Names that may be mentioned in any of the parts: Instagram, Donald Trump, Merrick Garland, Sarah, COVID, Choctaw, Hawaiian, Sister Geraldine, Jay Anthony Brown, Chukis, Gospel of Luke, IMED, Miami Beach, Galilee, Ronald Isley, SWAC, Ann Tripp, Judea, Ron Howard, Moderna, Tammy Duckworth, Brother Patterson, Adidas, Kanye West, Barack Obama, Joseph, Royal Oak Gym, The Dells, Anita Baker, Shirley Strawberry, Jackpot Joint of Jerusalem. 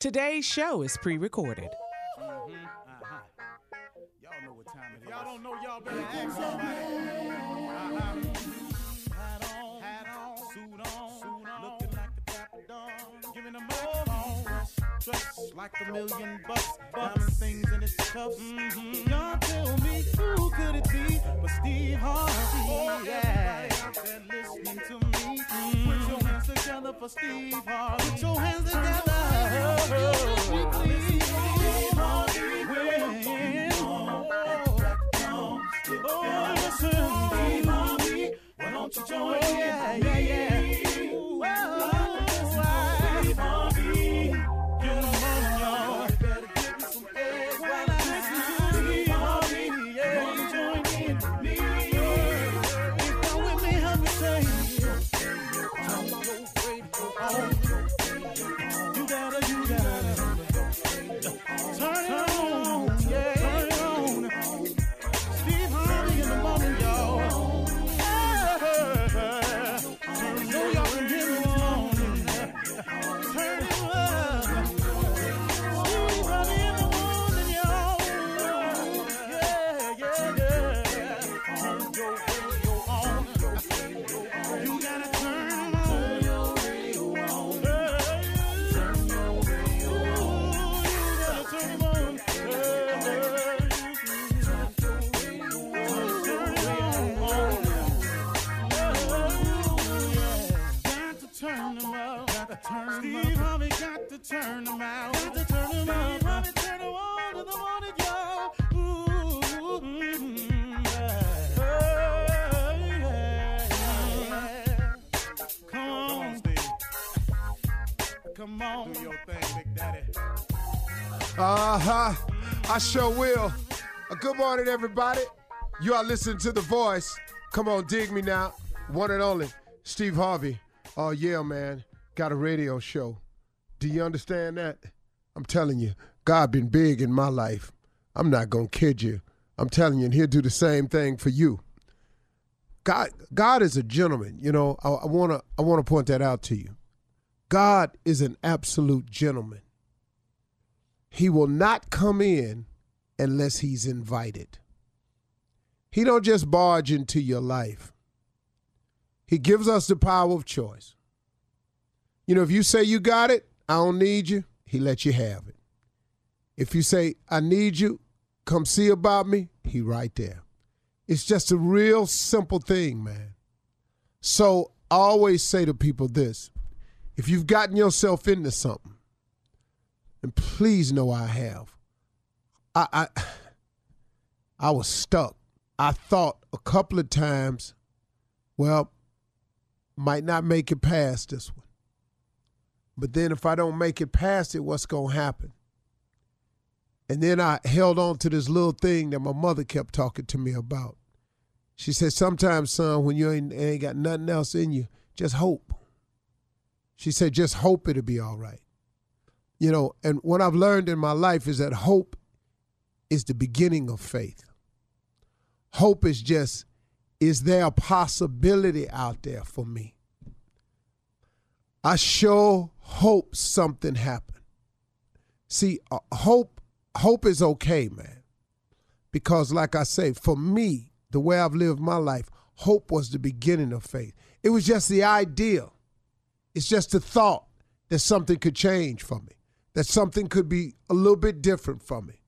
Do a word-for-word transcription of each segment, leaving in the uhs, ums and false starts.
Today's show is pre-recorded. Mm-hmm. Uh-huh. Y'all know what time it is. Y'all don't know, y'all better ask somebody. Uh-huh. Hat on, hat on, suit on, suit on. Looking like the Papa Don, giving them all dress like a million bucks, bucks, things in its cuffs. Mm-hmm. Y'all tell me who could it be but Steve Harvey? Oh, yeah. Everybody out there listening to me. Mm-hmm. Put your hands together for Steve Harvey. Put your hands together. Uh-huh. I sure will. Good morning, everybody. You are listening to The Voice. Come on, dig me now. One and only, Steve Harvey. Oh, yeah, man. Got a radio show. Do you understand that? I'm telling you, God been big in my life. I'm not going to kid you. I'm telling you, and he'll do the same thing for you. God, God is a gentleman. You know, I, I want to I want to point that out to you. God is an absolute gentleman. He will not come in unless he's invited. He don't just barge into your life. He gives us the power of choice. You know, if you say you got it, I don't need you, he lets you have it. If you say, I need you, come see about me, he right there. It's just a real simple thing, man. So I always say to people this, if you've gotten yourself into something, and please know I have. I, I I was stuck. I thought a couple of times, well, might not make it past this one. But then if I don't make it past it, what's going to happen? And then I held on to this little thing that my mother kept talking to me about. She said, sometimes, son, when you ain't, ain't got nothing else in you, just hope. She said, just hope it'll be all right. You know, and what I've learned in my life is that hope is the beginning of faith. Hope is just, is there a possibility out there for me? I sure hope something happened. See, uh, hope, hope is okay, man. Because like I say, for me, the way I've lived my life, hope was the beginning of faith. It was just the idea. It's just the thought that something could change for me. That something could be a little bit different from me.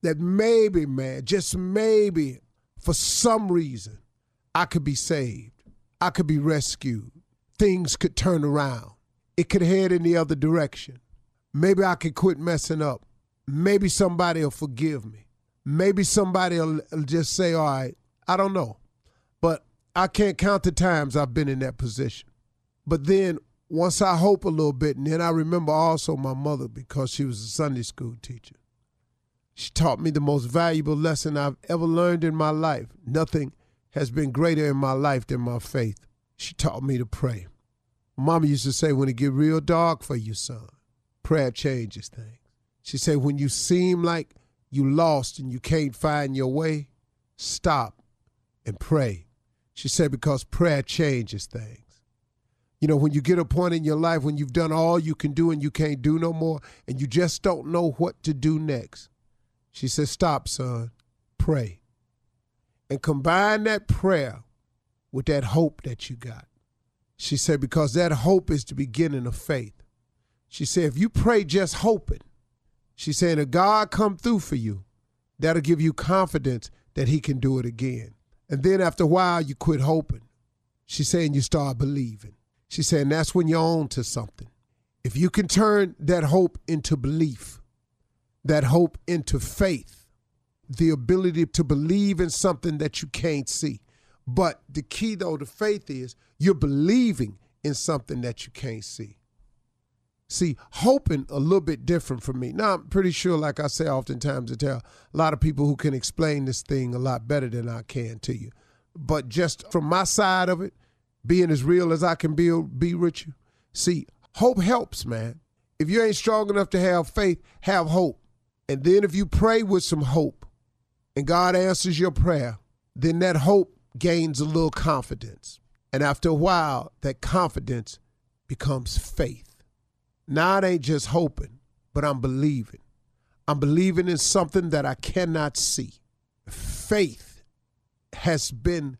That maybe, man, just maybe, for some reason, I could be saved. I could be rescued. Things could turn around. It could head in the other direction. Maybe I could quit messing up. Maybe somebody will forgive me. Maybe somebody will just say, all right, I don't know. But I can't count the times I've been in that position. But then, once I hope a little bit, and then I remember also my mother, because she was a Sunday school teacher. She taught me the most valuable lesson I've ever learned in my life. Nothing has been greater in my life than my faith. She taught me to pray. Mama used to say, when it get real dark for you, son, prayer changes things. She said, when you seem like you lost and you can't find your way, stop and pray. She said, because prayer changes things. You know, when you get a point in your life when you've done all you can do and you can't do no more and you just don't know what to do next. She says, stop, son, pray. And combine that prayer with that hope that you got. She said, because that hope is the beginning of faith. She said, if you pray just hoping, she said, if God come through for you, that'll give you confidence that he can do it again. And then after a while, you quit hoping. She's saying you start believing. She's saying that's when you're on to something. If you can turn that hope into belief, that hope into faith, the ability to believe in something that you can't see. But the key, though, to faith is you're believing in something that you can't see. See, hoping a little bit different for me. Now, I'm pretty sure, like I say oftentimes, I tell a lot of people who can explain this thing a lot better than I can to you. But just from my side of it, being as real as I can be, be with you, see, hope helps, man. If you ain't strong enough to have faith, have hope. And then if you pray with some hope and God answers your prayer, then that hope gains a little confidence. And after a while, that confidence becomes faith. Now it ain't just hoping, but I'm believing. I'm believing in something that I cannot see. Faith has been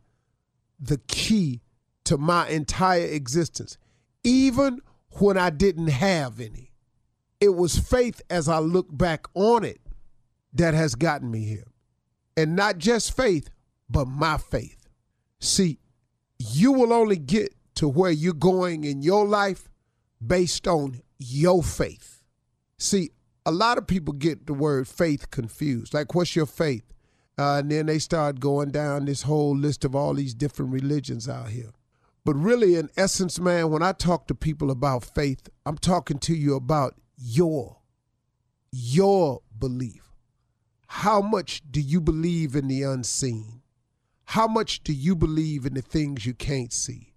the key to my entire existence, even when I didn't have any. It was faith as I look back on it that has gotten me here. And not just faith, but my faith. See, you will only get to where you're going in your life based on your faith. See, a lot of people get the word faith confused. Like, what's your faith? Uh, and then they start going down this whole list of all these different religions out here. But really, in essence, man, when I talk to people about faith, I'm talking to you about your, your belief. How much do you believe in the unseen? How much do you believe in the things you can't see?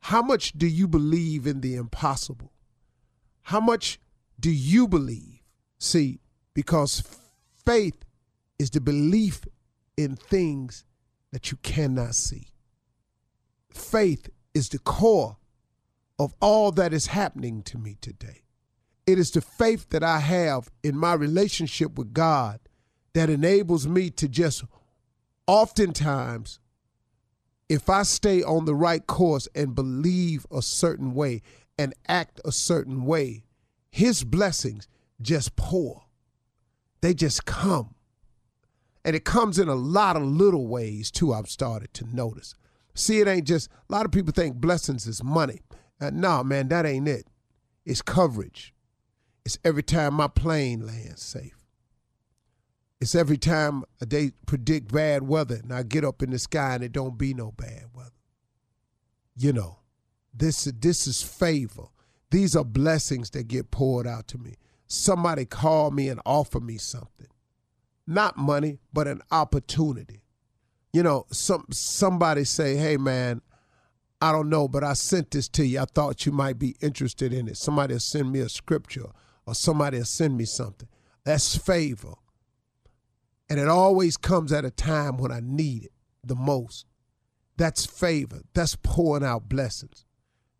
How much do you believe in the impossible? How much do you believe? See, because faith is the belief in things that you cannot see. Faith is the core of all that is happening to me today. It is the faith that I have in my relationship with God that enables me to just oftentimes, if I stay on the right course and believe a certain way, and act a certain way, his blessings just pour. They just come. And it comes in a lot of little ways, too, I've started to notice. See, it ain't just, a lot of people think blessings is money. Uh, nah, man, that ain't it. It's coverage. It's every time my plane lands safe. It's every time they predict bad weather and I get up in the sky and it don't be no bad weather. You know. This, this is favor. These are blessings that get poured out to me. Somebody call me and offer me something. Not money, but an opportunity. You know, some somebody say, hey, man, I don't know, but I sent this to you. I thought you might be interested in it. Somebody will send me a scripture or somebody will send me something. That's favor. And it always comes at a time when I need it the most. That's favor. That's pouring out blessings.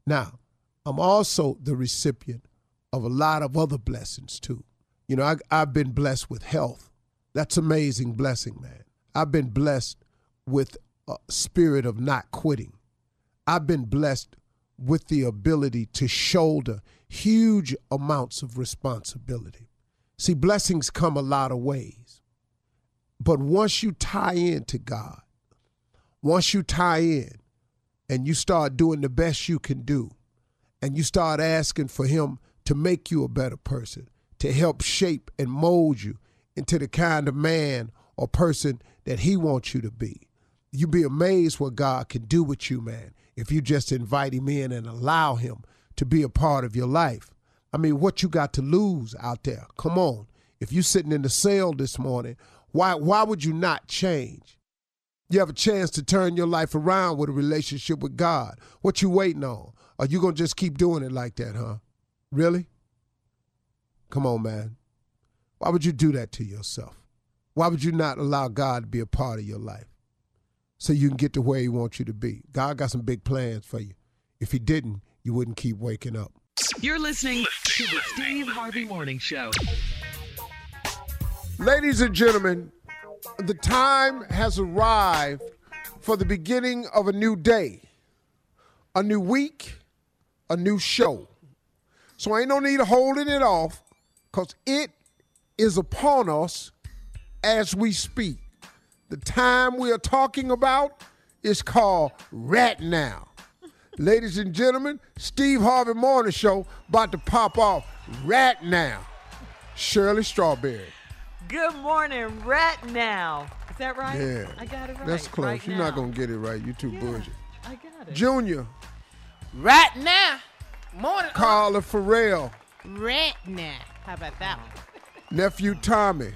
Now, I'm also the recipient of a lot of other blessings, too. You know, I, I've been blessed with health. That's an amazing blessing, man. I've been blessed with a spirit of not quitting. I've been blessed with the ability to shoulder huge amounts of responsibility. See, blessings come a lot of ways. But once you tie in to God, once you tie in, and you start doing the best you can do, and you start asking for him to make you a better person, to help shape and mold you into the kind of man or person that he wants you to be. You'd be amazed what God can do with you, man, if you just invite him in and allow him to be a part of your life. I mean, what you got to lose out there? Come on. If you're sitting in the cell this morning, why, why would you not change? You have a chance to turn your life around with a relationship with God. What you waiting on? Are you going to just keep doing it like that, huh? Really? Come on, man. Why would you do that to yourself? Why would you not allow God to be a part of your life so you can get to where he wants you to be? God got some big plans for you. If he didn't, you wouldn't keep waking up. You're listening to the Steve Harvey Morning Show. Ladies and gentlemen, the time has arrived for the beginning of a new day, a new week, a new show. So ain't no need of holding it off, because it is upon us as we speak. The time we are talking about is called Right Now. Ladies and gentlemen, Steve Harvey Morning Show about to pop off right now. Shirley Strawberry. Good morning, right now. Is that right? Yeah. I got it right. That's close. Right You're now. Not going to get it right. You're too yeah, bougie. I got it. Junior. Right now. Morning. Carla Pharrell. Right now. How about that one? Nephew Tommy.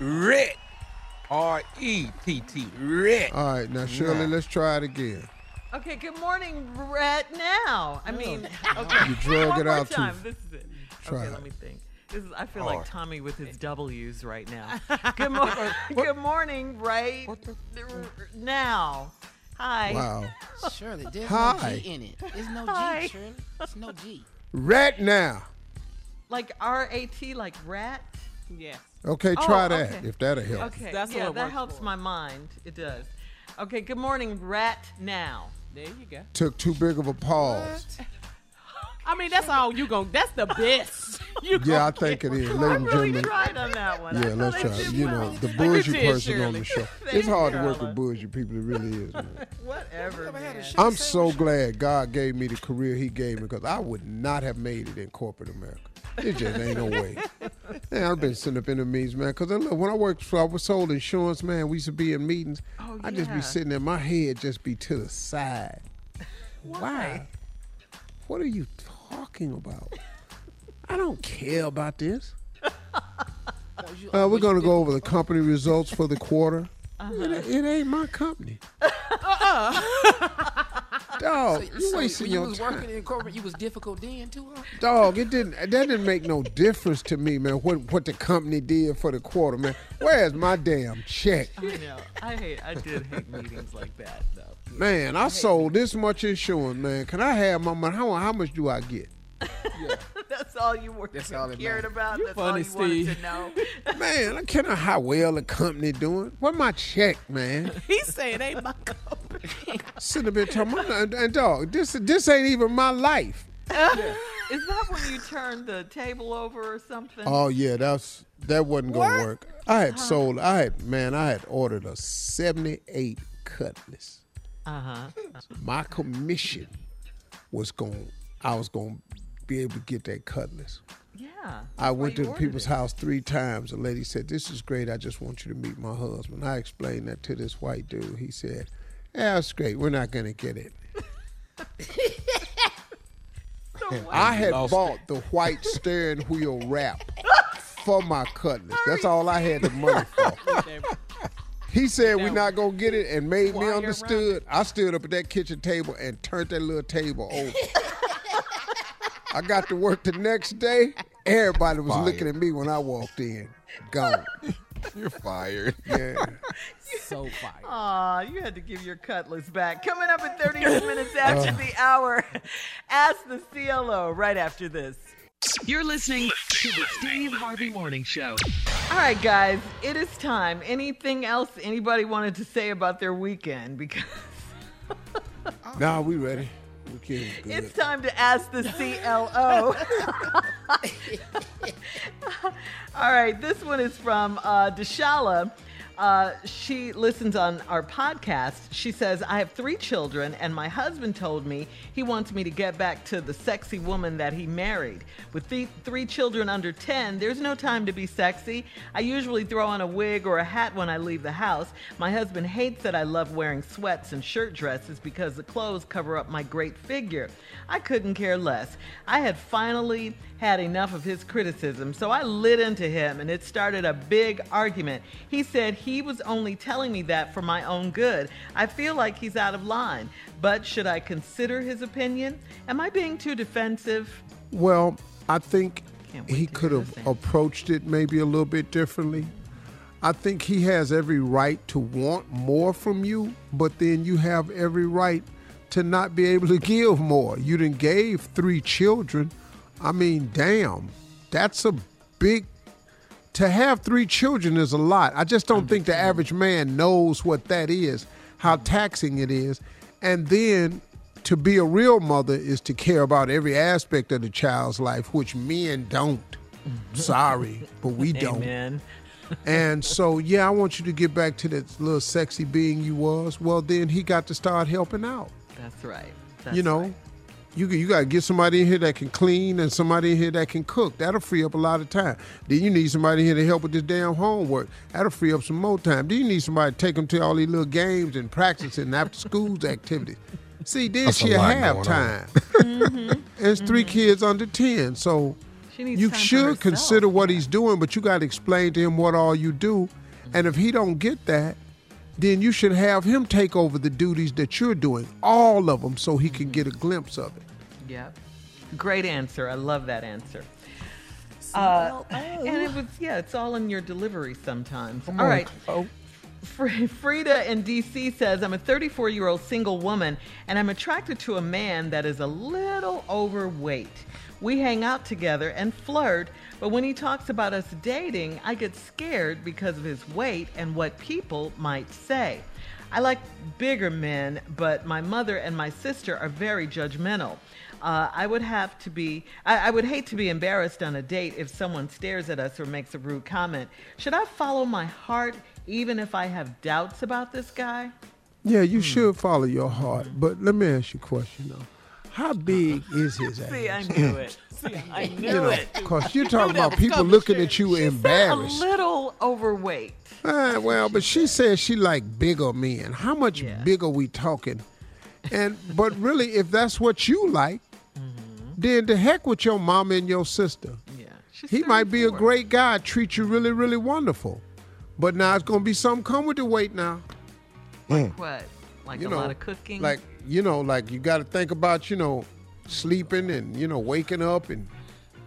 Ret. R E T T. Ret. All right. Now, Shirley, now. Let's try it again. Okay, good morning, right now. I mean, okay. You drug it out too. This is it. Try okay, it. Let me think. This is, I feel R. like Tommy with his W's right now. Good, mor- good morning, right the- now. Hi. Wow. Shirley, there's Hi. no G in it. There's no Hi. G, Shirley. There's no G. Right now. Like R A T, like rat? Yes. Okay, try oh, that, okay. if that'll help. Okay, That's yeah, what that helps for. my mind. It does. Okay, good morning, rat now. There you go. Took too big of a pause. What? I mean, that's all you going to That's the best. You yeah, I think it is. Ladies and gentlemen. I really tried on that one. Yeah, let's try it. You well. know, the bougie person Shirley. on the show. It's hard to work with bougie people. It really is, man. Whatever, man. I'm so glad God gave me the career he gave me, because I would not have made it in corporate America. It just ain't no way. Man, I've been sitting up in the meetings, man, because when I worked for, I was sold insurance, man, we used to be in meetings. Oh, yeah. I'd just be sitting there. My head just be to the side. Why? Why? What are you talking about? I don't care about this. Uh, we're going to go over the company results for the quarter. Uh-huh. It, it ain't my company. Uh-uh. Dog, so, you so wasting your time. You was time. working in corporate, you was difficult then too, huh? Dog, it didn't, that didn't make no difference to me, man, what, what the company did for the quarter, man. Where's my damn check? I know. I hate, I did hate meetings like that, though. Man, I, I sold this much insurance, man. Can I have my money? How, how much do I get? Yeah. That's all you were That's all cared about. You're That's funny, all you Steve. wanted to know. Man, I can't know how well the company doing. What my check, man? He's saying ain't my company. Sitting a bit talking about, and dog, this this ain't even my life. Yeah. Is that when you turned the table over or something? Oh yeah, that's that wasn't what? gonna work. I had uh-huh. sold. I had man. I had ordered a seventy-eight Cutlass. Uh huh. My commission was going. I was going. Be able to get that Cutlass. Yeah. I went to the people's it. house three times. A lady said, "This is great. I just want you to meet my husband." I explained that to this white dude. He said, "Yeah, that's great. We're not gonna get it." I had bought it. the white steering wheel wrap for my Cutlass. That's all I had the money for. He said we're not gonna get it, and made me understood. I stood up at that kitchen table and turned that little table over. I got to work the next day. Everybody was Fired. looking at me when I walked in. Gone. You're fired. Yeah. So fired. Aw, you had to give your Cutlass back. Coming up in thirty-two minutes after uh, the hour, ask the C L O right after this. You're listening to the Steve Harvey Morning Show. All right, guys, it is time. Anything else anybody wanted to say about their weekend? Because nah, we ready. It's time to ask the C L O. All right, this one is from uh, Deshala. Uh, she listens on our podcast. She says, "I have three children, and my husband told me he wants me to get back to the sexy woman that he married. With th- three children under ten, there's no time to be sexy. I usually throw on a wig or a hat when I leave the house. My husband hates that I love wearing sweats and shirt dresses because the clothes cover up my great figure. I couldn't care less. I had finally had enough of his criticism, so I lit into him, and it started a big argument. He said he was only telling me that for my own good. I feel like he's out of line, but should I consider his opinion? Am I being too defensive?" Well, I think he could have approached it maybe a little bit differently. I think he has every right to want more from you, but then you have every right to not be able to give more. You done gave three children. I mean, damn, that's a big, to have three children is a lot. I just don't think the average man knows what that is, how taxing it is. And then to be a real mother is to care about every aspect of the child's life, which men don't. Sorry, but we don't. Amen. And so, yeah, I want you to get back to that little sexy being you was. Well, then he got to start helping out. That's right. That's you know, right. you you got to get somebody in here that can clean and somebody in here that can cook. That'll free up a lot of time. Then you need somebody here to help with this damn homework. That'll free up some more time. Then you need somebody to take them to all these little games and practice and after school's activities. See, then she have time. Mm-hmm. And it's three mm-hmm. kids under ten, so... You should consider what yeah. he's doing, but you got to explain to him what all you do. Mm-hmm. And if he don't get that, then you should have him take over the duties that you're doing, all of them, so he can get a glimpse of it. Yep. Great answer. I love that answer. Uh, and it was, yeah, it's all in your delivery sometimes. Come all on, right. Oh. Frida in D C says, I'm a thirty-four-year-old single woman, and I'm attracted to a man that is a little overweight. We hang out together and flirt, but when he talks about us dating, I get scared because of his weight and what people might say. I like bigger men, but my mother and my sister are very judgmental. Uh, I would have to be, I, I would hate to be embarrassed on a date if someone stares at us or makes a rude comment. Should I follow my heart even if I have doubts about this guy? Yeah, you hmm. should follow your heart, but let me ask you a question though. How big is his ass? See, I knew it. See, I knew you know, it. Because you're talking about people looking shit. at you she embarrassed. Said a little overweight. Uh, well, she but she said. says she like bigger men. How much yeah. bigger we talking? And but really, if that's what you like, mm-hmm. then to heck with your mama and your sister. Yeah, he might be a great guy, treat you really, really wonderful. But now it's going to be something come with the weight now. Like mm. what? Like you a know, lot of cooking? Like. You know, like you got to think about, you know, sleeping and, you know, waking up and,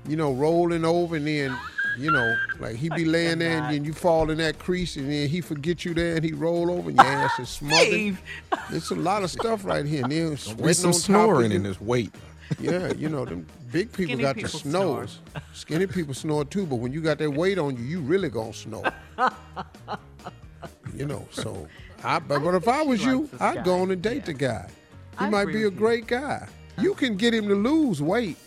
you know, rolling over and then, you know, like he be laying there and then you fall in that crease and then he forget you there and he roll over and your ass is smothered. It's a lot of stuff right here. And then sweating some on snoring in his weight. Yeah, you know, them big people Skinny got people the snores. Snore. Skinny people snore too, but when you got that weight on you, you really gonna snore. You know, so, I, but, but if I was you, I'd go on and date yeah. the guy. He I might be a great guy. You can get him to lose weight.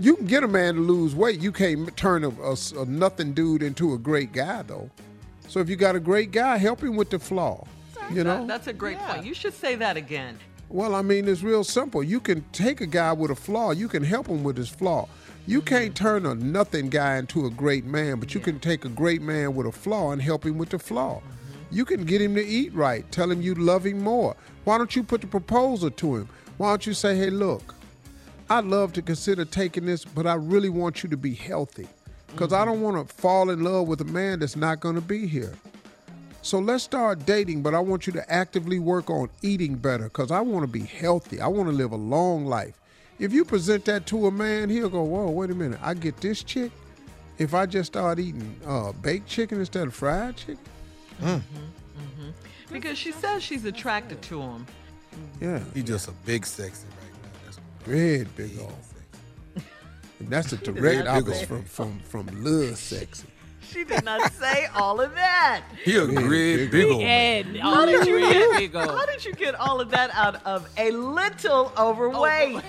You can get a man to lose weight. You can't turn a, a, a nothing dude into a great guy, though. So if you got a great guy, help him with the flaw. That's you know that, that's a great yeah. point. You should say that again. Well, I mean, it's real simple. You can take a guy with a flaw. You can help him with his flaw. You can't turn a nothing guy into a great man, but you yeah. can take a great man with a flaw and help him with the flaw. You can get him to eat right. Tell him you love him more. Why don't you put the proposal to him? Why don't you say, hey, look, I'd love to consider taking this, but I really want you to be healthy because mm-hmm. I don't want to fall in love with a man that's not going to be here. So let's start dating, but I want you to actively work on eating better because I want to be healthy. I want to live a long life. If you present that to a man, he'll go, whoa, wait a minute. I get this chick if I just start eating uh, baked chicken instead of fried chicken? Mm. Mm-hmm, mm-hmm. Because she says she's attracted to him. Yeah, he just a big sexy right now. That's red big old. And that's a direct opposite from from from little sexy. She did not say all of that. He a red big old. How did you get? How did you get all of that out of a little overweight?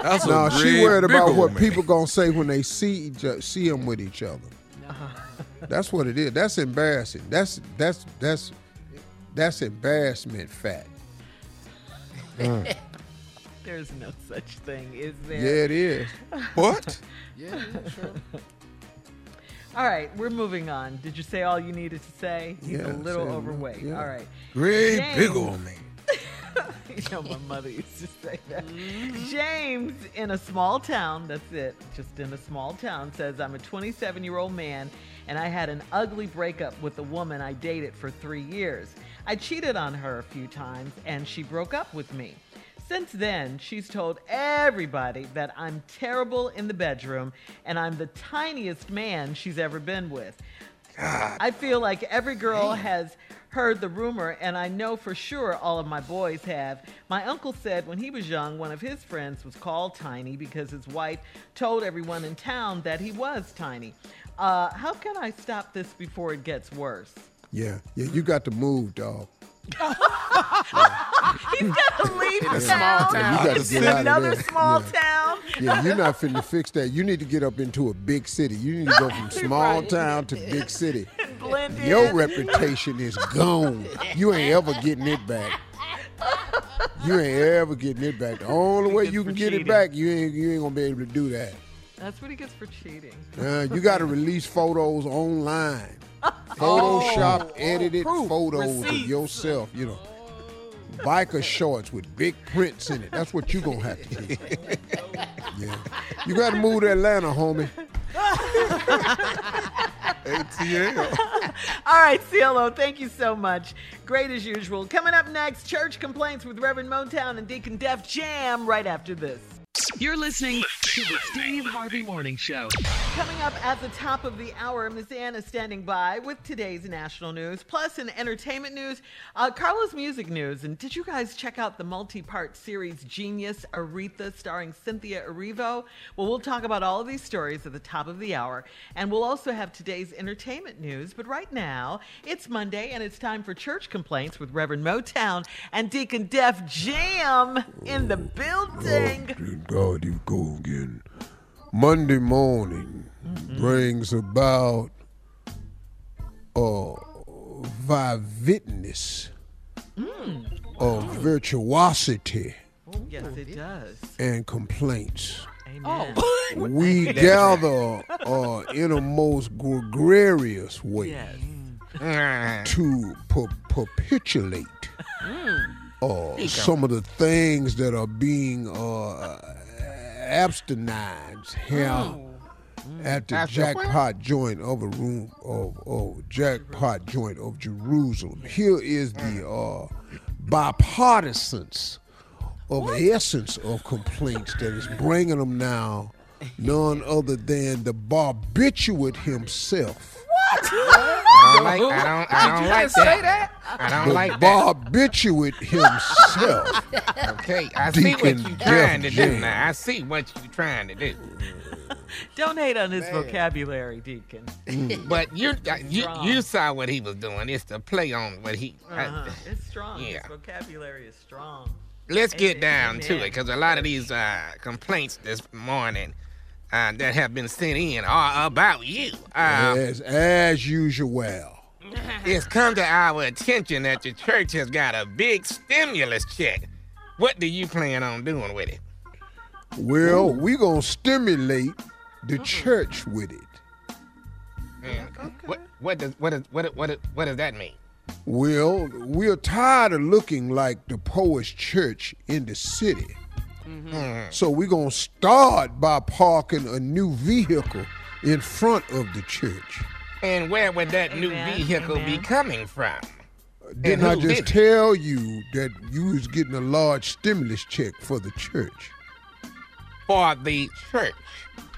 That's no, she worried about what man. people gonna say when they see see him with each other. Uh-huh. That's what it is. That's embarrassing. That's that's that's that's embarrassment fat. Mm. There's no such thing, is there? Yeah, it is. What? Yeah, sure. All right, we're moving on. Did you say all you needed to say? He's yeah, a little overweight. Yeah. All right. Great big old man. You know, my mother used to say that. Mm-hmm. James in a small town, that's it, just in a small town, says, I'm a twenty-seven-year-old man, and I had an ugly breakup with a woman I dated for three years. I cheated on her a few times, and she broke up with me. Since then, she's told everybody that I'm terrible in the bedroom, and I'm the tiniest man she's ever been with. God. I feel like every girl Dang. has heard the rumor, and I know for sure all of my boys have. My uncle said when he was young, one of his friends was called Tiny because his wife told everyone in town that he was tiny. Uh, how can I stop this before it gets worse? Yeah, yeah, you got to move, dog. He's got to leave town. Small town. You it's in another small yeah. town. Yeah, you're not finna fix that. You need to get up into a big city. You need to go from small right. town to big city. Blend Your in. reputation is gone. You ain't ever getting it back. You ain't ever getting it back. The only way you can get cheating. it back, you ain't you ain't gonna be able to do that. That's what he gets for cheating. Uh, you got to release photos online. Photoshop oh, edited oh, photos Receipts. of yourself, you know. Biker shorts with big prints in it. That's what you gonna have to do. Yeah. You gotta move to Atlanta, homie. A T L. All right, C L O, thank you so much. Great as usual. Coming up next, church complaints with Reverend Motown and Deacon Def Jam right after this. You're listening to the Steve Harvey Morning Show. Coming up at the top of the hour, Miss Ann is standing by with today's national news, plus in entertainment news, uh, Carla's music news. And did you guys check out the multi-part series Genius Aretha starring Cynthia Erivo? Well, we'll talk about all of these stories at the top of the hour. And we'll also have today's entertainment news. But right now, it's Monday, and it's time for church complaints with Reverend Motown and Deacon Def Jam in the building. Oh, God, you go again. Monday morning mm-hmm. brings about uh, vivitness mm. of mm. virtuosity. Yes, it does. And complaints. Amen. Oh. We gather uh, in a most gregarious way yes. to per- perpetuate mm. uh, some of the things that are being uh, abstinized here oh. at the After Jackpot Joint of a room of oh, Jackpot Joint of Jerusalem. Here is the uh, bipartisans of what? essence of complaints that is bringing them now. None other than the barbiturate himself. What? I don't like. I don't. I don't Did you like just that. Say that. I don't the like that. Barbiturate himself. Okay, I Deacon see what you're trying Def to do Jam. Now. I see what you're trying to do. Don't hate on his Man. vocabulary, Deacon. But you, you, you saw what he was doing. It's the play on what he. Uh-huh. I, it's strong. Yeah. His vocabulary is strong. Let's get down Amen. to it, because a lot of these uh, complaints this morning uh, that have been sent in are about you. Um, as, as usual. It's come to our attention that the church has got a big stimulus check. What do you plan on doing with it? Well, we're going to stimulate the mm-hmm. church with it. Yeah. Okay. What, what, does, what, does, what, what, what does that mean? Well, we're tired of looking like the poorest church in the city. Mm-hmm. So we're going to start by parking a new vehicle in front of the church. And where would that Amen. new vehicle Amen. be coming from? Didn't I just did tell you that you was getting a large stimulus check for the church? For the church.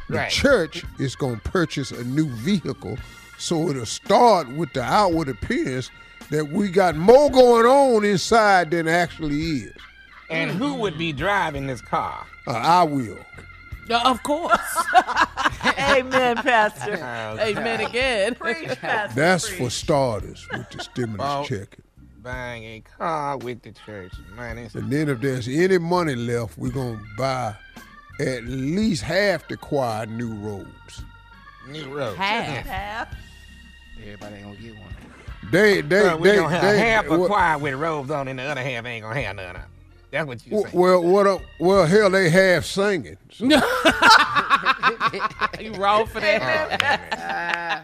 The right. church is going to purchase a new vehicle, so it'll start with the outward appearance that we got more going on inside than actually is. And who would be driving this car? Uh, I will. Uh, of course. Amen, Pastor. Oh, Amen God. again. Preach, Pastor. That's Preach. for starters with the stimulus well, check. Buying a car with the church. Man, and then if there's any money left, we're going to buy at least half the choir new robes. New robes. Half. half. Everybody ain't going to get one. They, they, well, we they, gonna have they, half a well, choir with robes on, and the other half ain't gonna have none. That's what you say. Well, what? A, well, hell, they half singing. So. You wrong for that. Uh,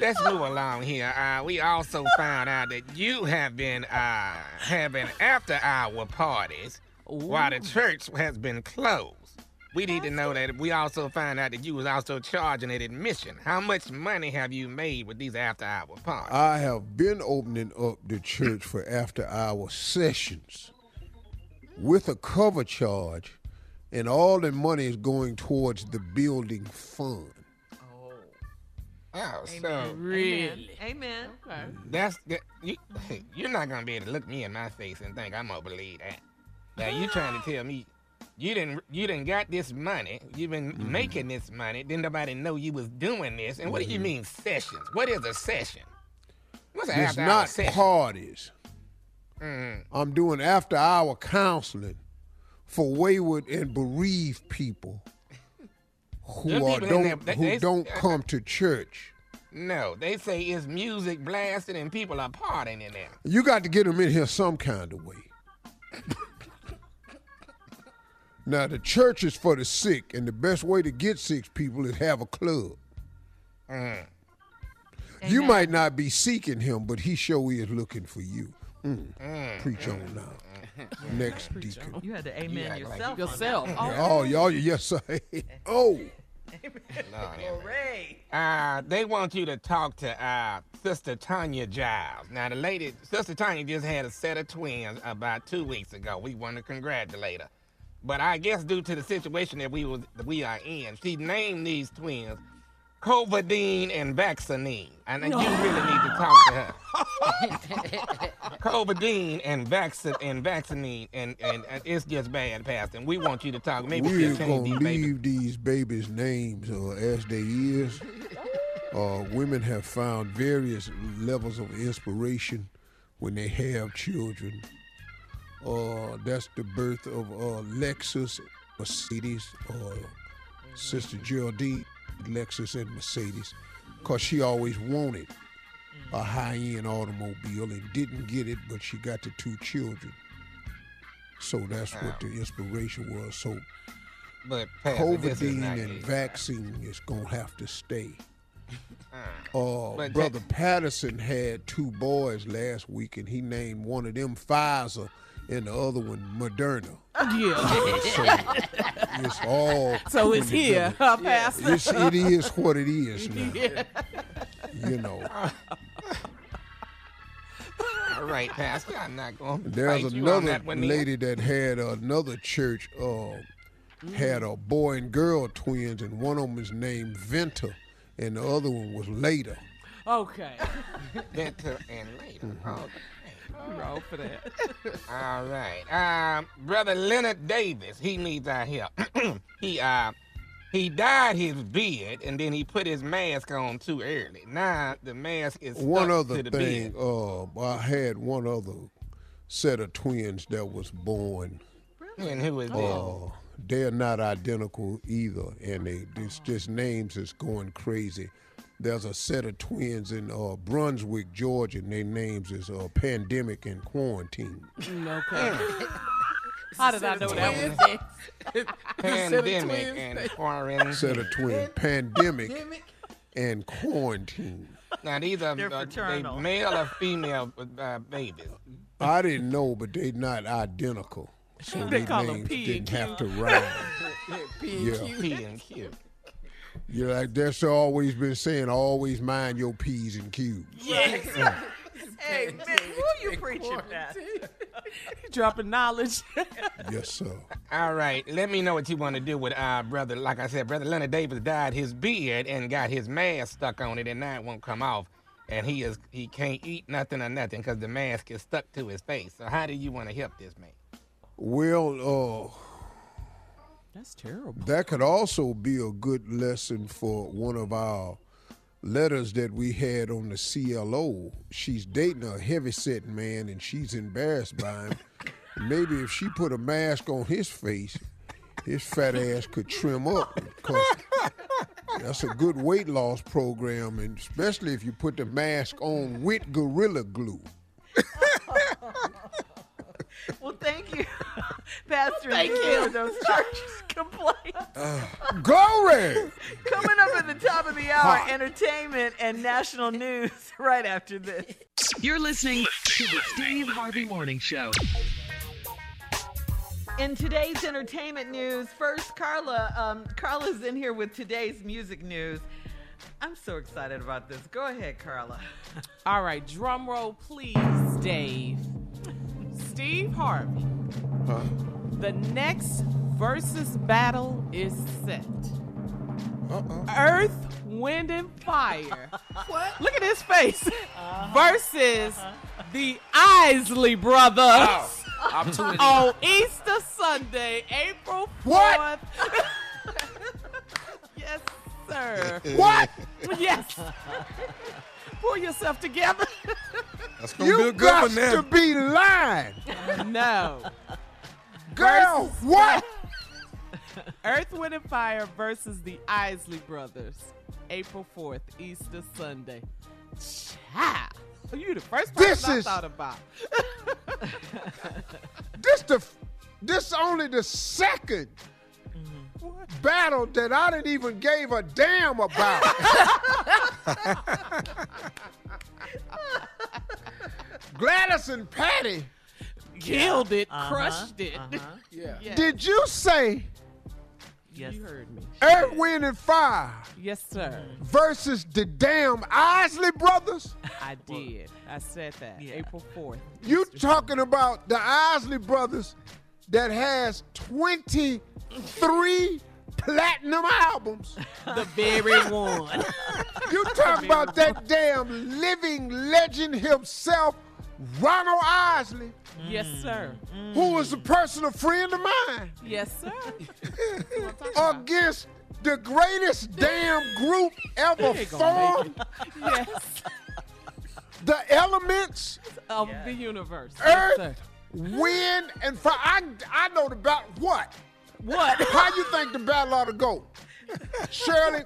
let's move along here. Uh, we also found out that you have been uh, having after-hour parties Ooh. while the church has been closed. We need to know that. We also found out that you was also charging at admission. How much money have you made with these after-hour parties? I have been opening up the church for after-hour sessions with a cover charge, and all the money is going towards the building fund. Oh. Oh, amen. So really, amen. Okay, that's that. You, you're not gonna be able to look me in my face and think I'm gonna believe that. Now you trying to tell me you didn't you didn't got this money? You've been mm-hmm. making this money. Didn't nobody know you was doing this? And what mm-hmm. do you mean sessions? What is a session? What's an it's not session? Parties. Mm-hmm. I'm doing after-hour counseling for wayward and bereaved people. Who are, people don't, they, who they, don't come to church. No, they say it's music blasting and people are partying in there. You got to get them in here some kind of way. Now, the church is for the sick, and the best way to get sick people is have a club. Mm. You might not be seeking him, but he sure is looking for you. Mm. Mm. Preach mm. on now. Next deacon. You had to amen you yourself. Like yourself. Oh, y'all, yes, sir. Oh. Hooray. Uh, they want you to talk to uh, Sister Tanya Giles. Now, the lady, Sister Tanya just had a set of twins about two weeks ago. We want to congratulate her. But I guess due to the situation that we, was, that we are in, she named these twins Covidine and Vaccine. I think no. you really need to talk to her. Covidine and Vaccine and Vaccine and, and and it's just bad, Pastor. And we want you to talk. Maybe we're gonna these leave babies. These babies' names uh, as they is. Uh, women have found various levels of inspiration when they have children. Uh, that's the birth of uh, Lexus, Mercedes, uh, mm-hmm. Sister Geraldine. Lexus and Mercedes, because she always wanted a high-end automobile and didn't get it, but she got the two children. So that's what the inspiration was. So but Covidine and vaccine is going to have to stay. Uh, but Brother Patterson had two boys last week, and he named one of them Pfizer and the other one Moderna. Yeah. So it's all. So it's here, huh, Pastor? It's, it is what it is now. Yeah. You know. All right, Pastor, I'm not going to There's fight another you on that one lady either. That had another church, uh, mm-hmm. had a boy and girl twins, and one of them is named Venter, and the other one was Later. Okay. Venter and Later. Mm-hmm. Okay. All for that. All right. Um, Brother Leonard Davis, he needs our help. he uh, he dyed his beard and then he put his mask on too early. Now the mask is stuck one other to the thing. Beard. Uh, I had one other set of twins that was born. Really? And who is uh, that? They're not identical either, and they this just names is going crazy. There's a set of twins in uh, Brunswick, Georgia, and their names is uh, Pandemic and Quarantine. Okay. How did I know that one? Pandemic and Quarantine. Set of twins. Pandemic and Quarantine. Now, these are uh, they male or female uh, babies. I didn't know, but they're not identical. So they call names them P didn't Q. have to rhyme. P and Q. P and Q. You're like, that's always been saying, always mind your P's and Q's. Yes. Mm. Hey, man, who are you preaching that? Dropping knowledge. Yes, sir. All right, let me know what you want to do with our brother. Like I said, Brother Leonard Davis dyed his beard and got his mask stuck on it, and now it won't come off. And he is he can't eat nothing or nothing because the mask is stuck to his face. So how do you want to help this man? Well, uh... that's terrible. That could also be a good lesson for one of our letters that we had on the C L O. She's dating a heavy-set man, and she's embarrassed by him. Maybe if she put a mask on his face, his fat ass could trim up. Because that's a good weight loss program, and especially if you put the mask on with Gorilla Glue. Well, thank you, Pastor. Well, thank you. Those churches complaints. Uh, glory. Coming up at the top of the hour, Hot. entertainment and national news right after this. You're listening to the Steve Harvey Morning Show. In today's entertainment news, first, Carla. Um, Carla's in here with today's music news. I'm so excited about this. Go ahead, Carla. All right, drum roll, please, Dave. Steve Harvey, huh? The next versus battle is set. Uh-uh. Earth, Wind, and Fire. What? Look at his face. Uh-huh. Versus uh-huh. the Isley Brothers. Wow. Opportunity. On Easter Sunday, April fourth. What? Yes, sir. What? Yes. Pull yourself together. That's gonna you be a good got one now. To be lying. No. Girl, versus what? Earth, Wind, and Fire versus the Isley Brothers. April fourth, Easter Sunday. Child. You the first person I is, thought about. this the this only the second mm-hmm. battle that I didn't even gave a damn about. Gladys and Patty killed it, uh-huh, crushed it. Uh-huh. Yeah. Yes. Did you say? Yes. You heard me. Earth, Wind, and Fire. Yes, sir. Versus the damn Isley Brothers. I did. I said that. Yeah. April fourth. You talking about the Isley Brothers that has twenty-three platinum albums. The very one. You talking about that one. Damn living legend himself, Ronald Isley. Mm. Yes, sir. Mm. Who is a personal friend of mine. Yes, sir. Against the greatest damn group ever formed. Yes. The elements of yeah. the universe. Earth, yes, wind, and fire. I, I know the battle. What? What? How you think the battle ought to go? Shirley,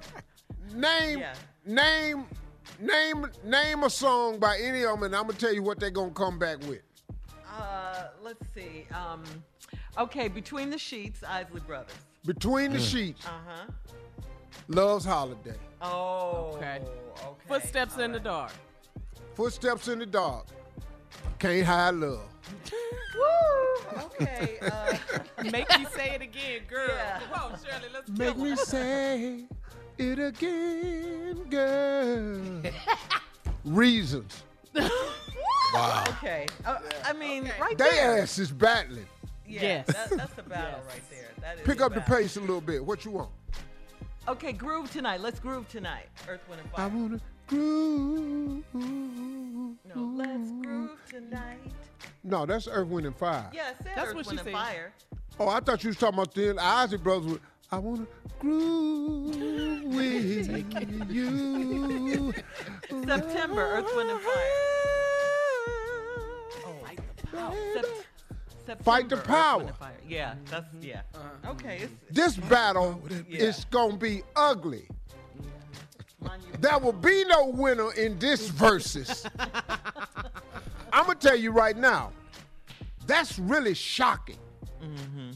name, yeah. name, name, name a song by any of them, and I'm going to tell you what they're going to come back with. Uh, let's see. Um, okay, Between the Sheets, Isley Brothers. Between the mm. Sheets. Uh-huh. Love's Holiday. Oh. Okay. okay. Footsteps All in right. the Dark. Footsteps in the Dark. Can't Hide Love. Woo! Okay. Uh, make me say it again, girl. Yeah. Come on, Shirley, let's Make me one. say it again, girl. Reasons. Wow. Okay. Uh, yeah. I mean, okay. right there. Their ass is battling. Yeah, yes. That, that's the battle yes. right there. That is Pick the up battle. the pace a little bit. What you want? Okay, groove tonight. Let's groove tonight. Earth, Wind, and Fire. I want to groove. No, let's groove tonight. No, that's Earth, Wind, and Fire. Yeah, I said that's Earth, what Wind, and Fire. Oh, I thought you was talking about the Isley Brothers with, I want to groove with you. September, Earth, Wind, and Fire. September, Fight the Power. Yeah, that's, yeah. Uh, okay. It's, this battle yeah. is going to be ugly. Yeah. There will be no winner in this versus. I'm going to tell you right now, that's really shocking. Mm-hmm.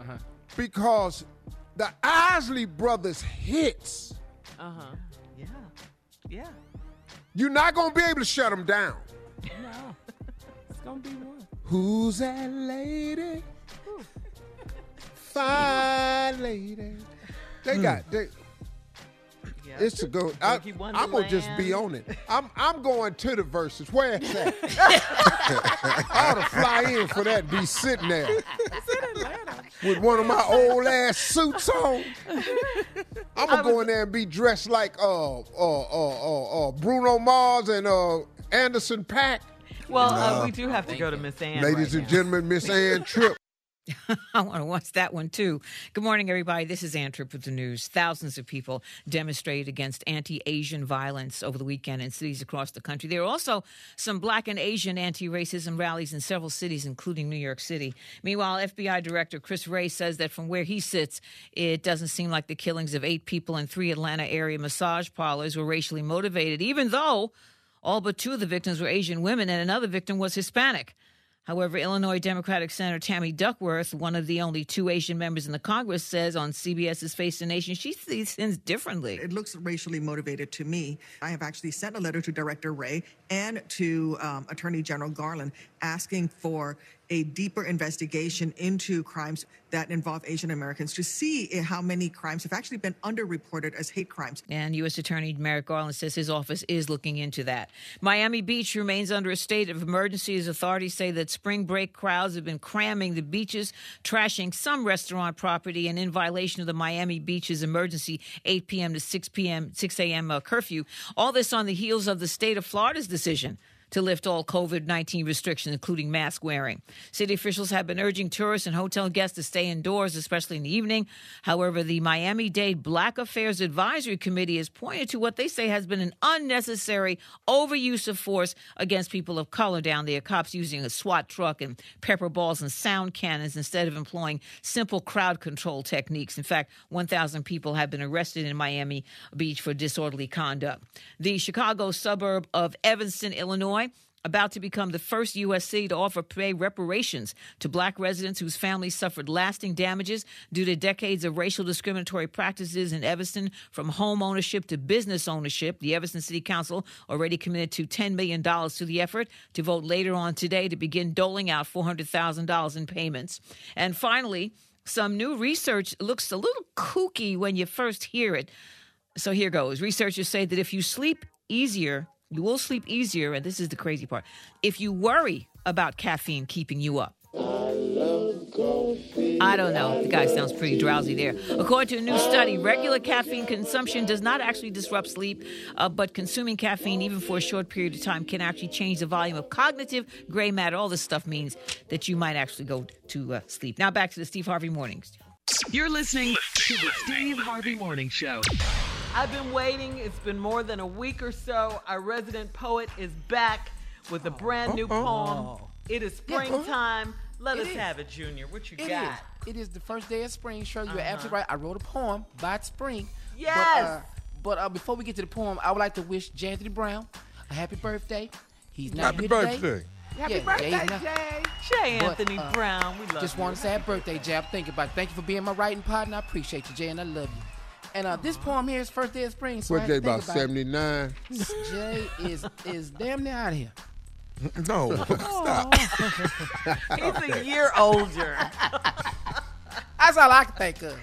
Uh-huh. Because the Isley Brothers hits. Uh-huh. Yeah. Yeah. You're not going to be able to shut them down. No. It's going to be one. Who's that lady? Ooh. Fine lady. They got they, yep. It's a good. I, I'm gonna just be on it. I'm I'm going to the verses. Where it's at? I ought to fly in for that. Be sitting there with one of my old ass suits on. I'm gonna go in there and be dressed like uh uh uh uh, uh Bruno Mars and uh Anderson Paak. Well, no. uh, we do have to go to Miss Ann. Ladies right and now. gentlemen, Miss Ann Tripp. I want to watch that one, too. Good morning, everybody. This is Ann Tripp with the news. Thousands of people demonstrated against anti-Asian violence over the weekend in cities across the country. There are also some Black and Asian anti-racism rallies in several cities, including New York City. Meanwhile, F B I Director Chris Wray says that from where he sits, it doesn't seem like the killings of eight people in three Atlanta-area massage parlors were racially motivated, even though all but two of the victims were Asian women, and another victim was Hispanic. However, Illinois Democratic Senator Tammy Duckworth, one of the only two Asian members in the Congress, says on C B S's Face the Nation, she sees things differently. It looks racially motivated to me. I have actually sent a letter to Director Wray and to um, Attorney General Garland asking for a deeper investigation into crimes that involve Asian Americans to see how many crimes have actually been underreported as hate crimes. And U S Attorney Merrick Garland says his office is looking into that. Miami Beach remains under a state of emergency as authorities say that spring break crowds have been cramming the beaches, trashing some restaurant property, and in violation of the Miami Beach's emergency eight p.m. to six p.m., six a.m. Uh, curfew. All this on the heels of the state of Florida's decision to lift all COVID nineteen restrictions, including mask wearing. City officials have been urging tourists and hotel guests to stay indoors, especially in the evening. However, the Miami-Dade Black Affairs Advisory Committee has pointed to what they say has been an unnecessary overuse of force against people of color down there. Cops using a SWAT truck and pepper balls and sound cannons instead of employing simple crowd control techniques. In fact, one thousand people have been arrested in Miami Beach for disorderly conduct. The Chicago suburb of Evanston, Illinois, about to become the first U S city to offer pay reparations to black residents whose families suffered lasting damages due to decades of racial discriminatory practices in Evanston, from home ownership to business ownership. The Evanston City Council already committed to ten million dollars to the effort, to vote later on today to begin doling out four hundred thousand dollars in payments. And finally, some new research looks a little kooky when you first hear it. So here goes. Researchers say that if you sleep easier, you will sleep easier, and this is the crazy part, if you worry about caffeine keeping you up. I love coffee. I don't know. The guy sounds pretty drowsy there. According to a new study, regular caffeine consumption does not actually disrupt sleep, uh, but consuming caffeine, even for a short period of time, can actually change the volume of cognitive gray matter. All this stuff means that you might actually go to uh, sleep. Now back to the Steve Harvey Mornings. You're listening to the Steve Harvey Morning Show. I've been waiting. It's been more than a week or so. Our resident poet is back with a brand new poem. It is springtime. Let us have it, Junior. What you got? It is the first day of spring, Shirley. You're absolutely right. I wrote a poem about spring. Yes. But, uh, but uh, before we get to the poem, I would like to wish Jay Anthony Brown a happy birthday. He's not here today. Happy birthday. Happy yeah, birthday, Jay. Jay Anthony but, uh, Brown. We love you. Just want to say happy birthday, Jay. I'm thinking about it. Thank you for being my writing partner. I appreciate you, Jay, and I love you. And uh, this poem here is first day of spring. So what day, about seventy-nine? Jay is is damn near out of here. No, stop. He's a year older. That's all I can think of.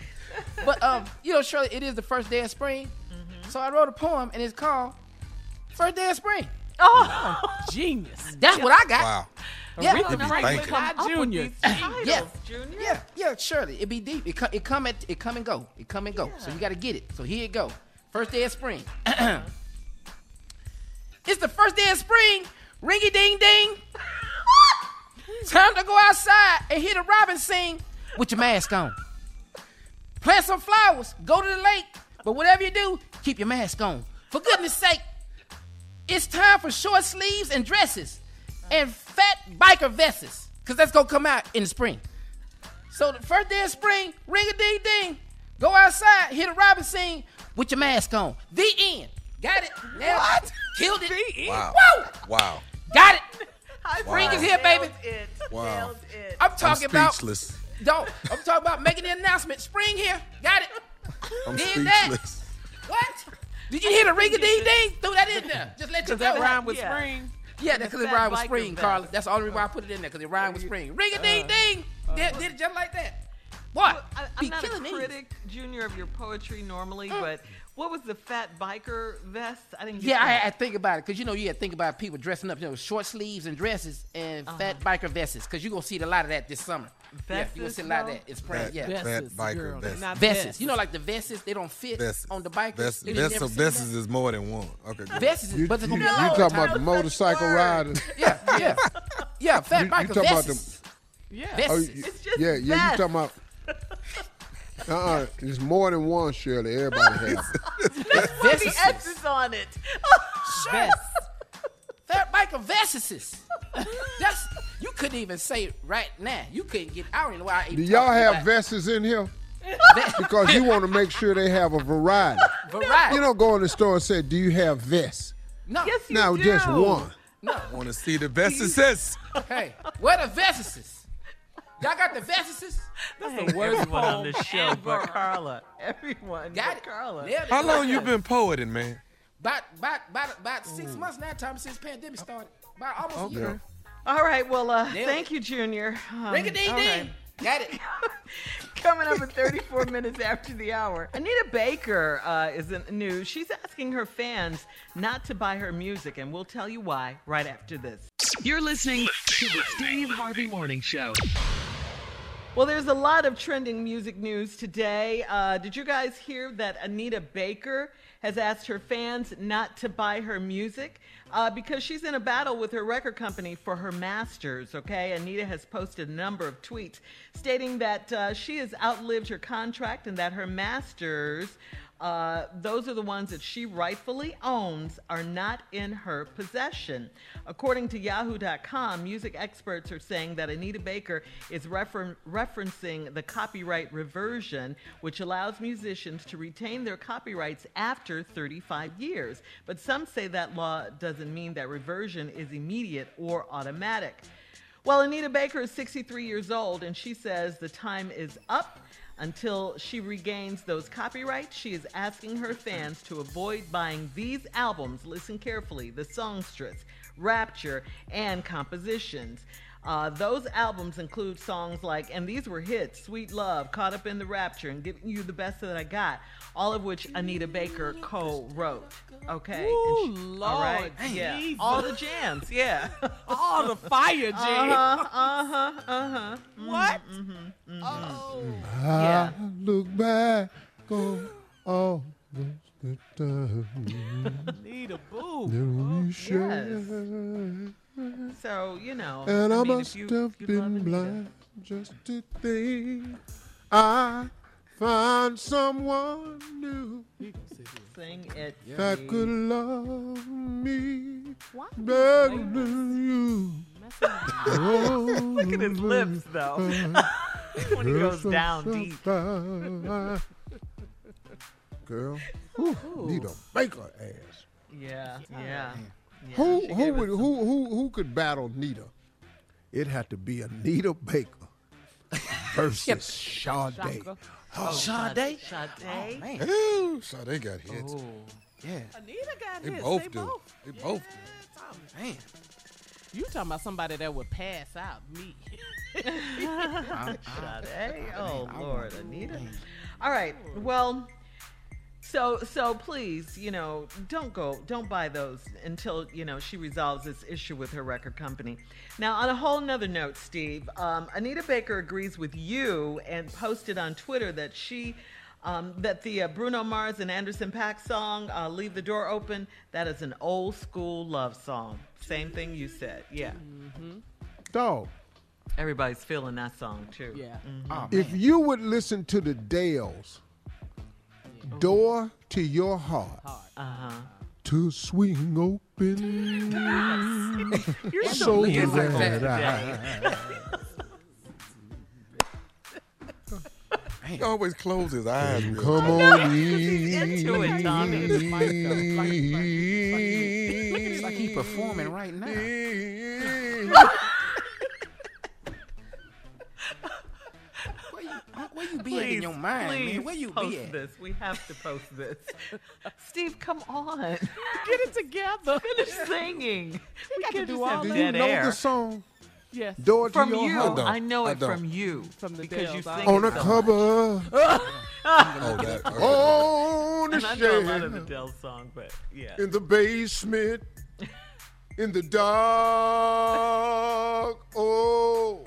But, um, you know, Shirley, it is the first day of spring. Mm-hmm. So I wrote a poem, and it's called First Day of Spring. Oh, wow. Genius. That's what I got. Wow. Yeah, Aretha Franklin, my junior. Yeah, Junior. Yeah, yeah, surely. It be deep. It come, it come, at, it come and go. It come and go. Yeah. So you got to get it. So here it go. First day of spring. It's the first day of spring. Ringy ding ding. Time to go outside and hear the robin sing with your mask on. Plant some flowers. Go to the lake. But whatever you do, keep your mask on. For goodness sake, it's time for short sleeves and dresses and fat biker vests, because that's going to come out in the spring. So the first day of spring, ring-a-ding-ding. Go outside, hear the robin sing with your mask on. The end. Got it. Now what? Killed it. The wow. End. Woo. Wow. Got it. Spring wow. is here, baby. It. Wow. It. I'm talking I'm speechless. about. Don't. I'm talking about making the announcement. Spring here. Got it. I'm Did speechless. That. What? Did you hear the ring-a-ding-ding? Threw that in there. Just let you know. Does that rhyme with yeah. spring? Yeah, that's because it rhymed with spring, Carla. That's the only reason why I put it in there, because it rhymed with spring. Ring-a-ding-ding. Uh, did, did it just like that. Boy, well, I, I'm not a critic, these. Junior, of your poetry normally, mm. but what was the fat biker vest? I didn't get Yeah, that. I had to think about it, because, you know, you had to think about people dressing up, you know, short sleeves and dresses and uh-huh. fat biker vests, because you're going to see a lot of that this summer. Vesses, yeah, you're going to see a lot no? of that. It's spring, yeah. Fat, fat biker vests. Vests. You know, like the vests, they don't fit vests. on the bike. Vests is more than one. Okay. Vests is, but it's going to be a lot of You talking about the motorcycle riders? Yeah, yeah. Yeah, fat biker vests. Yeah. Oh, you, it's just yeah, vests. Yeah, you talking about... Uh-uh. There's more than one, Shirley. Everybody has it. Let's put the X's on it. Vest. Fat biker vests. That's, you couldn't even say it right now. You couldn't get out in the wild. Do y'all have vests in here? Because you want to make sure they have a variety. Variety. You don't go in the store and say, do you have vests? No. Yes, you now, do. Just one. No. I want to see the vests. Hey, where the vests? Y'all got the vests? That's the worst one on this show, but Carla. Everyone got it. Carla. Yeah, how long you been poeting, man? About, about, about, about six months now, time since pandemic started. About almost okay. a year. All right. Well, uh, thank you, Junior. Um, Ring a ding ding. Right. Got it. Coming up at thirty-four minutes after the hour, Anita Baker uh, is new. She's asking her fans not to buy her music, and we'll tell you why right after this. You're listening to the Steve Harvey Morning Show. Well, there's a lot of trending music news today. Uh, did you guys hear that Anita Baker has asked her fans not to buy her music uh, because she's in a battle with her record company for her masters, okay? Anita has posted a number of tweets stating that uh, she has outlived her contract and that her masters, uh, those are the ones that she rightfully owns, are not in her possession. According to Yahoo dot com, music experts are saying that Anita Baker is refer- referencing the copyright reversion, which allows musicians to retain their copyrights after thirty-five years. But some say that law doesn't mean that reversion is immediate or automatic. Well, Anita Baker is sixty-three years old, and she says the time is up. Until she regains those copyrights, she is asking her fans to avoid buying these albums. Listen carefully. The Songstress, Rapture, and Compositions. Uh, those albums include songs like, and these were hits, Sweet Love, Caught Up in the Rapture, and Giving You the Best That I Got, all of which Anita Baker co-wrote. Okay? Ooh, and she, Lord. All right? Yeah. Jesus. All the jams, yeah. All the fire jams. Uh-huh, uh-huh, uh-huh. Mm-hmm, what? Mm-hmm, mm-hmm. Oh. Yeah. I look back on all the need a boo. Oh, yes. So, you know, and I, mean, I must you, have you been blind just to think I find someone new Sing it, that me. Could love me Why? Better than you. Look at his lips, though. When he goes down deep. Girl, whew, need a Baker ass. Yeah, yeah. Yeah, who who would some... who who who could battle Nita? It had to be Anita Baker versus yep. Sade. Oh, oh, Sade. Sade. Oh, man. Ooh, Sade got hits. Ooh. Yeah. Anita got they hits. Both they do. both do. They yeah. both do. Oh, man. You talking about somebody that would pass out me? I'm, I'm, Sade. Oh I'm, Lord, I'm, Anita. All right. Well. So, so please, you know, don't go, don't buy those until, you know, she resolves this issue with her record company. Now, on a whole nother note, Steve, um, Anita Baker agrees with you and posted on Twitter that she, um, that the uh, Bruno Mars and Anderson Paak song, uh, Leave the Door Open, that is an old school love song. Same thing you said. Yeah. Mm-hmm. Dog. Everybody's feeling that song, too. Yeah. Mm-hmm. Oh, if you would listen to the Dells. Door to your heart, uh-huh. to swing open, You're so that I. He always closes his eyes. Come on in, Tommy. It's like he's performing right now. Where you be please, at in your mind, please man? Where you post be at? This. We have to post this. Steve, come on. Get it together. Finish singing. We, we got to do all that. Do you know air. the song? Yes. Door from to your you. Heart. I, I know I it from you. From the because Dells, you sing on it the so cover. oh, that, okay. On the shed. I know a lot of the Dells song, but yeah. In the basement. In the dark. Oh.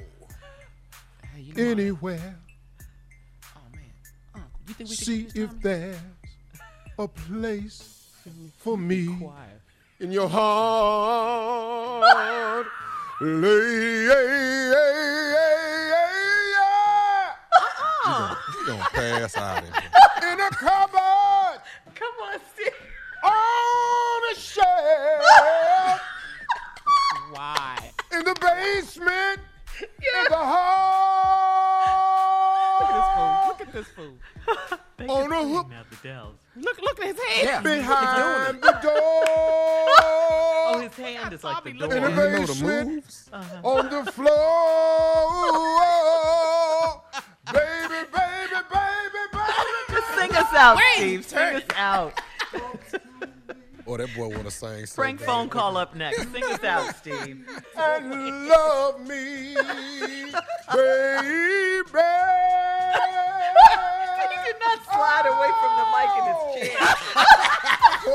Hey, you know anywhere. See if there's a place for me in your heart. Uh-uh. You're going to pass out in here. In a cupboard. Come on, Steve. On a shelf. Why? In the basement. Yeah. In the heart. Look at this fool. Look at this fool. On a hook. Look, look at his hand. Yeah. Behind the door. Oh, his hand is like the door. In the basement, uh-huh. on the floor. Oh, baby, baby, baby, baby, baby. Just sing us out, Wait, Steve. Sing us out. Oh, that boy want to sing. So Frank bad. Phone call up next. Sing us out, Steve. And love me, baby. He did not slide oh. away from the mic in his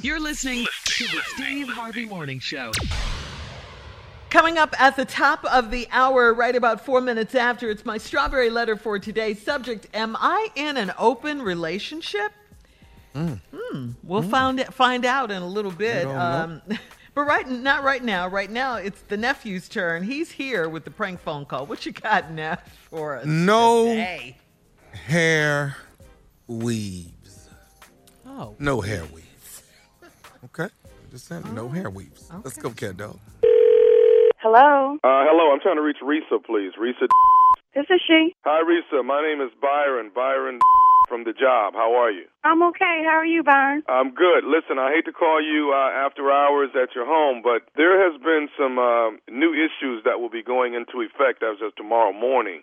chair. You're listening to the Steve Harvey Morning Show. Coming up at the top of the hour, right about four minutes after, it's my strawberry letter for today. Subject, am I in an open relationship? Mm. Mm. We'll mm. find, find out in a little bit. Um, but right, not right now. Right now, it's the nephew's turn. He's here with the prank phone call. What you got, Neff, for us No today? Hair weaves. Oh. No hair weaves. Okay. Just saying, oh. no hair weaves. Okay. Let's go, cat dog. Hello? Uh, hello, I'm trying to reach Risa, please. Risa. This is she. Hi, Risa. My name is Byron. Byron from the job. How are you? I'm okay. How are you, Byron? I'm good. Listen, I hate to call you uh, after hours at your home, but there has been some uh, new issues that will be going into effect as of tomorrow morning.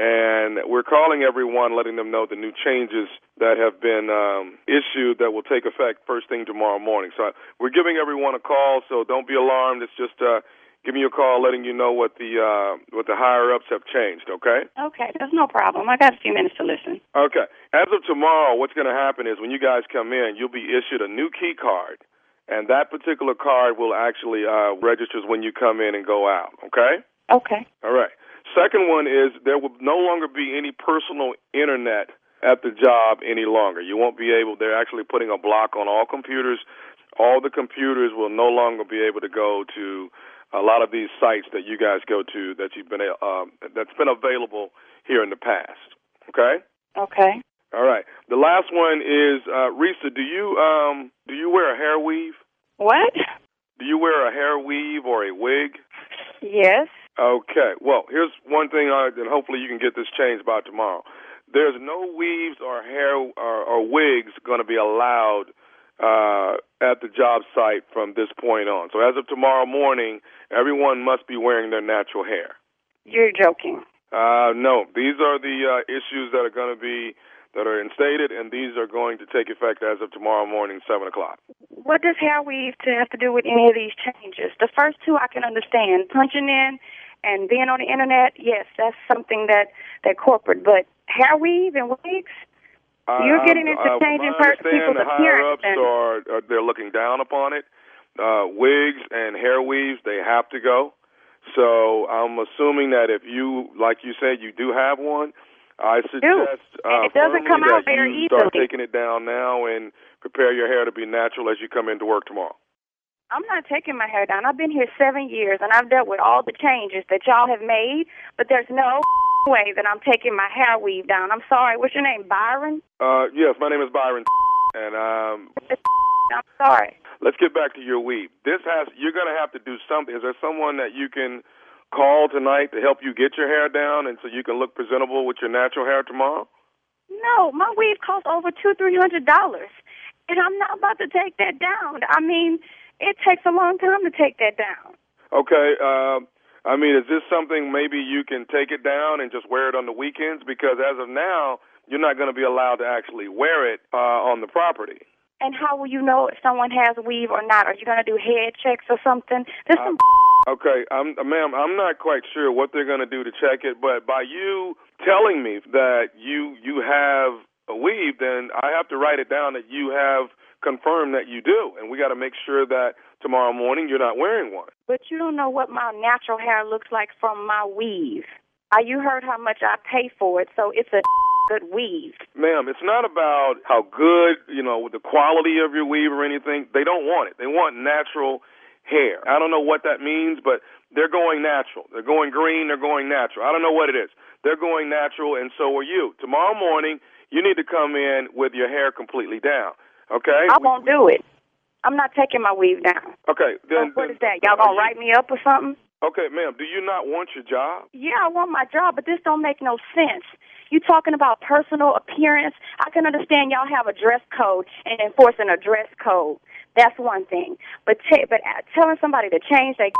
And we're calling everyone, letting them know the new changes that have been um, issued that will take effect first thing tomorrow morning. So we're giving everyone a call, so don't be alarmed. It's just... Uh, Give me a call, letting you know what the uh, what the higher-ups have changed, okay? Okay, there's no problem. I got a few minutes to listen. Okay. As of tomorrow, what's going to happen is when you guys come in, you'll be issued a new key card, and that particular card will actually uh, registers when you come in and go out, okay? Okay. All right. Second one is there will no longer be any personal internet at the job any longer. You won't be able, they're actually putting a block on all computers. All the computers will no longer be able to go to a lot of these sites that you guys go to that you've been um, that's been available here in the past. Okay. Okay. All right. The last one is uh, Risa. Do you um do you wear a hair weave? What? Do you wear a hair weave or a wig? Yes. Okay. Well, here's one thing, uh, and hopefully you can get this changed by tomorrow. There's no weaves or hair or, or wigs going to be allowed uh at the job site from this point on. So as of tomorrow morning, everyone must be wearing their natural hair. You're joking. Uh, no, these are the uh, issues that are going to be, that are instated, and these are going to take effect as of tomorrow morning, seven o'clock. What does hair weave to have to do with any of these changes? The first two I can understand. Punching in and being on the internet, yes, that's something that, that corporate, but hair weave and wigs? You're getting into changing uh, people's the appearance. The higher-ups are, are, they're looking down upon it. Uh, wigs and hair weaves, they have to go. So I'm assuming that if you, like you said, you do have one, I suggest uh, it doesn't come out that very you easily. Start taking it down now and prepare your hair to be natural as you come into work tomorrow. I'm not taking my hair down. I've been here seven years, and I've dealt with all the changes that y'all have made, but there's no way that I'm taking my hair weave down. I'm sorry. What's your name, Byron? Uh, yes, my name is Byron, and um, I'm sorry. Let's get back to your weave. This has you're gonna have to do something. Is there someone that you can call tonight to help you get your hair down, and so you can look presentable with your natural hair tomorrow? No, my weave costs over two, three hundred dollars, and I'm not about to take that down. I mean, it takes a long time to take that down. Okay. Uh, I mean, is this something maybe you can take it down and just wear it on the weekends? Because as of now, you're not going to be allowed to actually wear it uh, on the property. And how will you know if someone has a weave or not? Are you going to do head checks or something? There's some uh, okay, I'm, ma'am, I'm not quite sure what they're going to do to check it, but by you telling me that you you have a weave, then I have to write it down that you have confirmed that you do, and we got to make sure that tomorrow morning you're not wearing one. But you don't know what my natural hair looks like from my weave. Uh, you heard how much I pay for it, so it's a good weave. Ma'am, it's not about how good, you know, the quality of your weave or anything. They don't want it. They want natural hair. I don't know what that means, but they're going natural. They're going green. They're going natural. I don't know what it is. They're going natural, and so are you. Tomorrow morning, you need to come in with your hair completely down, okay? I won't we, do it. I'm not taking my weave down. Okay. Then, so what then, is that? Y'all going to write me up or something? Okay, ma'am, do you not want your job? Yeah, I want my job, but this don't make no sense. You talking about personal appearance? I can understand y'all have a dress code and enforcing a dress code. That's one thing. But t- but telling somebody to change their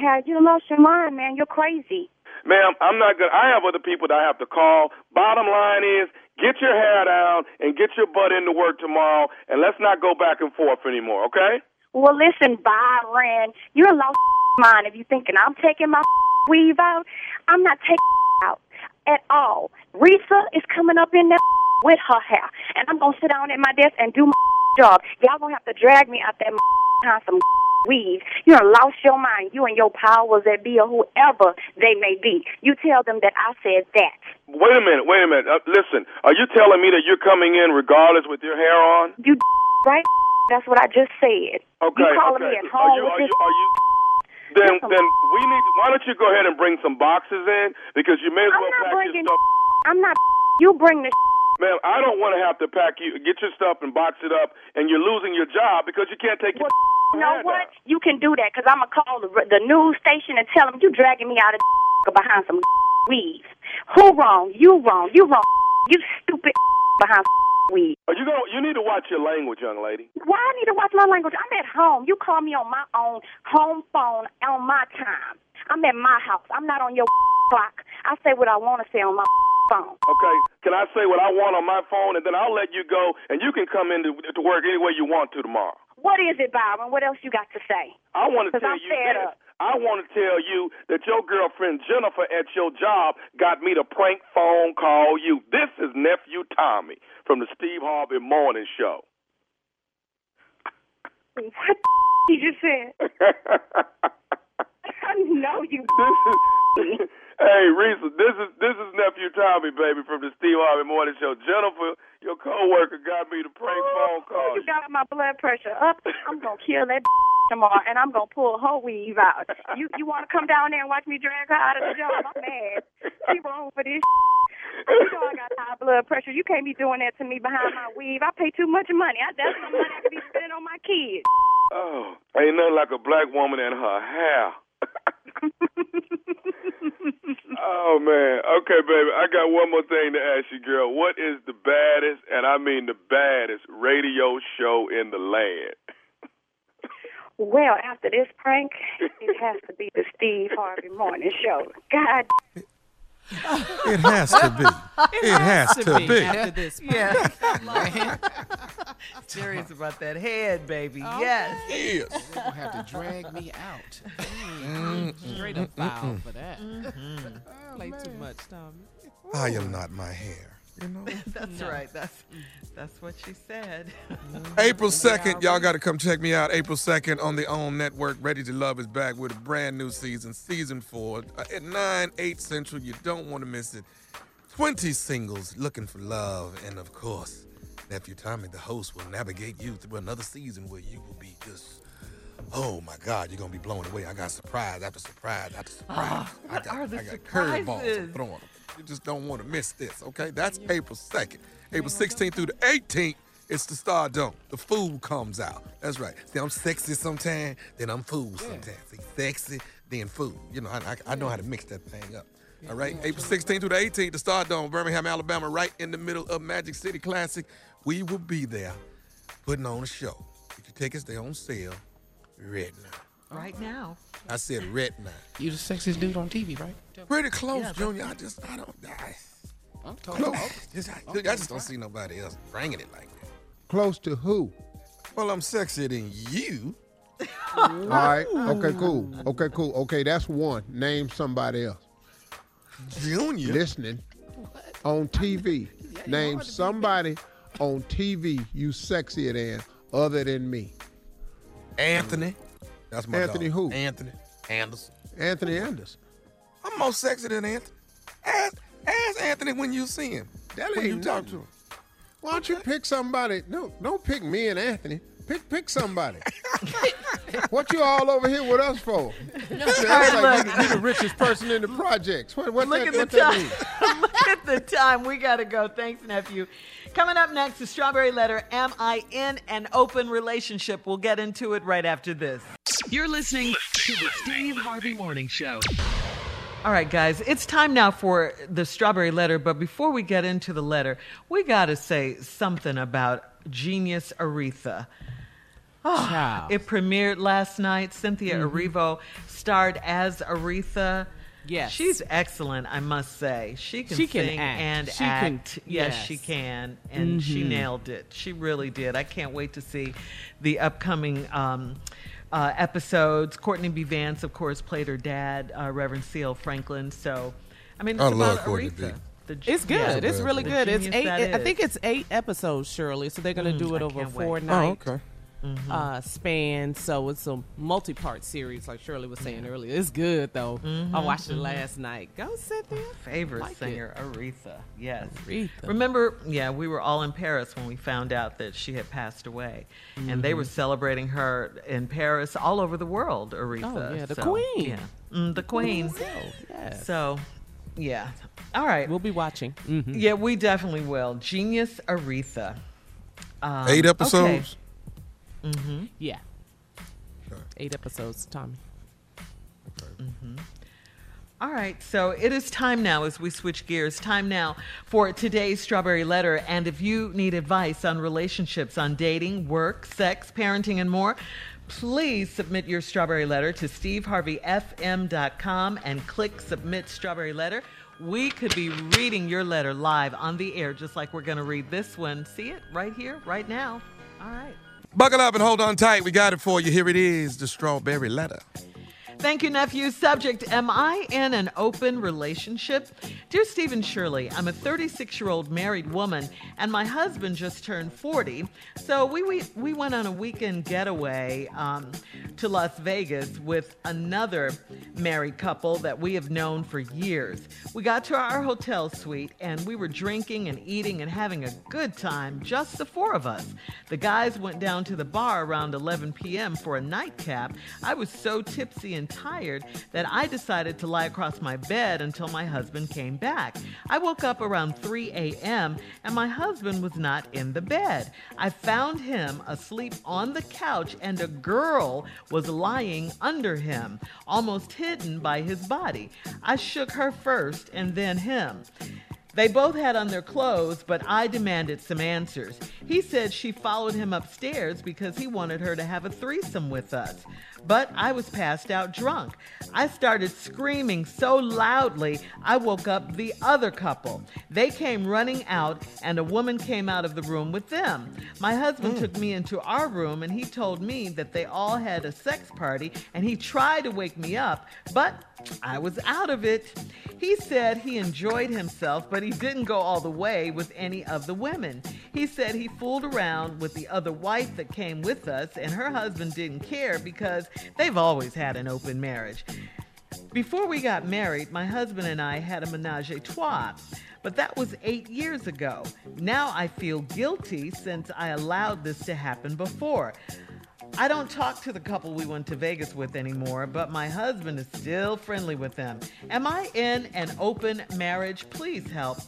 hair, you lost your mind, man. You're crazy. Ma'am, I'm not good. I have other people that I have to call. Bottom line is, Get your hair down and get your butt into work tomorrow, and let's not go back and forth anymore, okay? Well, listen, Byron, you're a lost mind if you're thinking I'm taking my weave out. I'm not taking out at all. Risa is coming up in there with her hair, and I'm going to sit down at my desk and do my job. Y'all going to have to drag me out there behind some weave. You done lost your mind, you and your powers that be or whoever they may be. You tell them that I said that. Wait a minute, wait a minute. Uh, listen, are you telling me that you're coming in regardless with your hair on? You right? That's what I just said. Okay, you calling okay. me at home are you, with are this you, are you, Then, then we need. Why don't you go ahead and bring some boxes in? Because you may as well pack your stuff. I'm not. You bring the. Ma'am, I don't want to have to pack you. Get your stuff and box it up, and you're losing your job because you can't take your. You know what? You can do that because I'm going to call the, the news station and tell them you dragging me out of behind some weeds. Who wrong? You wrong. You wrong. You stupid behind weeds. Are you going to, you need to watch your language, young lady. Why I need to watch my language? I'm at home. You call me on my own home phone on my time. I'm at my house. I'm not on your clock. I say what I want to say on my phone. Okay, can I say what I want on my phone, and then I'll let you go, and you can come in to, to work any way you want to tomorrow. What is it, Byron? What else you got to say? I want to tell I'm you this. Up. I want to tell you that your girlfriend Jennifer at your job got me to prank phone call you. This is Nephew Tommy from the Steve Harvey Morning Show. What the you just said? I know you. This is... Hey, Risa, this is this is Nephew Tommy, baby, from the Steve Harvey Morning Show. Jennifer, your coworker, got me to prank phone call. You got my blood pressure up. I'm gonna kill that tomorrow, and I'm gonna pull her weave out. You you want to come down there and watch me drag her out of the job? I'm mad. She wrong for this. You know I got high blood pressure. You can't be doing that to me behind my weave. I pay too much money. I, that's my money I could be spending on my kids. Oh, ain't nothing like a black woman and her hair. Oh, man. Okay, baby, I got one more thing to ask you, girl. What is the baddest, and I mean the baddest, radio show in the land? Well, after this prank, it has to be the Steve Harvey Morning Show. God. It has to be. It, it has, has to, to be. be. After this prank. Yeah. Serious about that head, baby. Oh, yes. Yes. Yes. They're going to have to drag me out. Mm-hmm. Straight up foul mm-hmm. for that. Mm-hmm. Oh, play man. Too much, Tommy. Ooh. I am not my hair. You know? That's no. right. That's that's what she said. April second, y'all got to come check me out. April second on the OWN Network. Ready to Love is back with a brand new season, season four at nine, eight central. You don't want to miss it. twenty singles looking for love, and of course, Nephew Tommy, the host, will navigate you through another season where you will be just, oh, my God, you're going to be blown away. I got surprise after surprise after surprise. Oh, what I got, are the I got curveballs thrown. You just don't want to miss this, okay? That's yeah. April second. April sixteenth through the eighteenth, it's the Star Dome. The food comes out. That's right. See, I'm sexy sometimes, then I'm fool yeah. sometimes. See, sexy, then fool. You know, I, I, I know how to mix that thing up. All right, yeah. April sixteenth through the eighteenth, the Star Dome, Birmingham, Alabama, right in the middle of Magic City Classic. We will be there putting on a show. If you tickets, they're on sale right now. Right now. I said right now. You the sexiest dude on T V, right? Pretty close, yeah, Junior. I just, I don't, I, I'm close. Just, I, I just don't see nobody else bringing it like that. Close to who? Well, I'm sexier than you. All right. Okay, cool. Okay, cool. Okay, that's one. Name somebody else. Junior. Listening what? On T V. Yeah, name somebody. On T V, you sexier than other than me. Anthony. That's my Anthony dog. Who? Anthony Anderson. Anthony Anderson. I'm more sexy than Anthony. Ask, ask Anthony when you see him. That when you talk to him. Why don't you pick somebody? No, don't pick me and Anthony. Pick pick somebody. What you all over here with us for? No, sorry, like you're the richest person in the projects. What, what's Look that, at the what time. That Look at the time. We got to go. Thanks, Nephew. Coming up next, the Strawberry Letter, am I in an open relationship? We'll get into it right after this. You're listening to the Steve Harvey Morning Show. All right, guys, it's time now for the Strawberry Letter. But before we get into the letter, we got to say something about Genius Aretha. Oh, it premiered last night. Cynthia mm-hmm. Erivo starred as Aretha. Yes. She's excellent, I must say. She can she sing can act. and she act. Can, yes, yes, she can. And mm-hmm. she nailed it. She really did. I can't wait to see the upcoming um, uh, episodes. Courtney B. Vance, of course, played her dad, uh, Reverend C L Franklin. So, I mean, it's I about Aretha. The, it's good. Yeah, it's really good. It's eight. I think it's eight episodes, Shirley. So they're going to mm, do it I over four wait. night oh, okay. mm-hmm. uh, span. So it's a multi-part series, like Shirley was saying mm-hmm. earlier. It's good, though. Mm-hmm. I watched mm-hmm. it last night. Go sit there. Favorite like singer, it. Aretha. Yes. Aretha. Remember, yeah, we were all in Paris when we found out that she had passed away. Mm-hmm. And they were celebrating her in Paris, all over the world, Aretha. Oh, yeah, the so, queen. Yeah. Mm, the queen. So, yes. So, yeah. All right. We'll be watching. Mm-hmm. Yeah, we definitely will. Genius Aretha. Um, Eight episodes? Okay. Mm-hmm. Yeah. Okay. Eight episodes, Tommy. Okay. Mm-hmm. All right. So it is time now as we switch gears. Time now for today's Strawberry Letter. And if you need advice on relationships, on dating, work, sex, parenting, and more, please submit your Strawberry Letter to steve harvey f m dot com and click Submit Strawberry Letter. We could be reading your letter live on the air, just like we're going to read this one. See it right here, right now. All right. Buckle up and hold on tight. We got it for you. Here it is, the Strawberry Letter. Thank you, nephew. Subject, am I in an open relationship? Dear Stephen Shirley, I'm a thirty-six-year-old married woman, and my husband just turned forty. So we we, we went on a weekend getaway um, to Las Vegas with another married couple that we have known for years. We got to our hotel suite, and we were drinking and eating and having a good time, just the four of us. The guys went down to the bar around eleven p.m. for a nightcap. I was so tipsy and tired that I decided to lie across my bed until my husband came back. I woke up around three a.m. and my husband was not in the bed. I found him asleep on the couch and a girl was lying under him, almost hidden by his body. I shook her first and then him. They both had on their clothes, but I demanded some answers. He said she followed him upstairs because he wanted her to have a threesome with us. But I was passed out drunk. I started screaming so loudly, I woke up the other couple. They came running out, and a woman came out of the room with them. My husband mm. took me into our room, and he told me that they all had a sex party, and he tried to wake me up, but I was out of it. He said he enjoyed himself, but he didn't go all the way with any of the women. He said he fooled around with the other wife that came with us, and her husband didn't care because they've always had an open marriage. Before we got married, my husband and I had a ménage à trois, but that was eight years ago. Now I feel guilty since I allowed this to happen before. I don't talk to the couple we went to Vegas with anymore, but my husband is still friendly with them. Am I in an open marriage? Please help.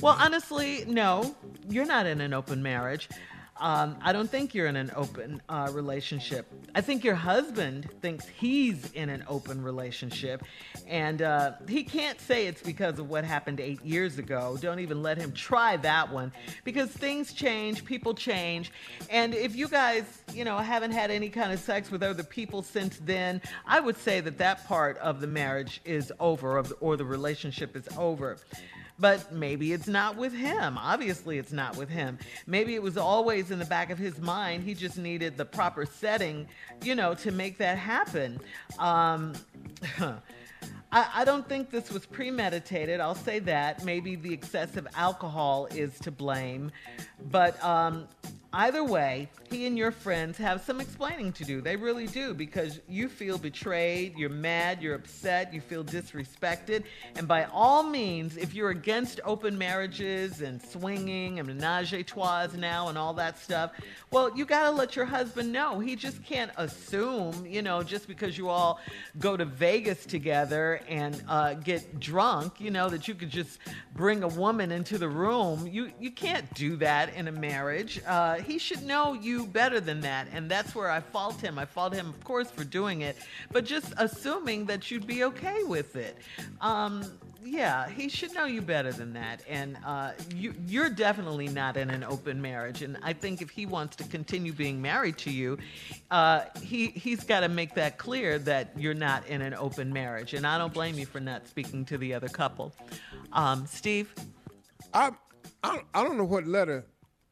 Well, honestly, no, you're not in an open marriage. Um, I don't think you're in an open uh, relationship. I think your husband thinks he's in an open relationship, and uh, he can't say it's because of what happened eight years ago. Don't even let him try that one, because things change, people change, and if you guys, you know, haven't had any kind of sex with other people since then, I would say that that part of the marriage is over, or the, or the relationship is over. But maybe it's not with him. Obviously, it's not with him. Maybe it was always in the back of his mind. He just needed the proper setting, you know, to make that happen. Um, I, I don't think this was premeditated. I'll say that. Maybe the excessive alcohol is to blame. But um, either way, he and your friends have some explaining to do. They really do, because you feel betrayed, you're mad, you're upset, you feel disrespected. And by all means, if you're against open marriages and swinging and ménage à trois now and all that stuff, well, you got to let your husband know. He just can't assume, you know, just because you all go to Vegas together and uh, get drunk, you know, that you could just bring a woman into the room. You, you can't do that in a marriage. Uh, he should know you better than that. And that's where I fault him. I fault him, of course, for doing it, but just assuming that you'd be okay with it. Um, yeah, he should know you better than that. And uh, you, you're definitely not in an open marriage. And I think if he wants to continue being married to you, uh, he, he's got to make that clear that you're not in an open marriage. And I don't blame you for not speaking to the other couple. Um, Steve? I, I I don't know what letter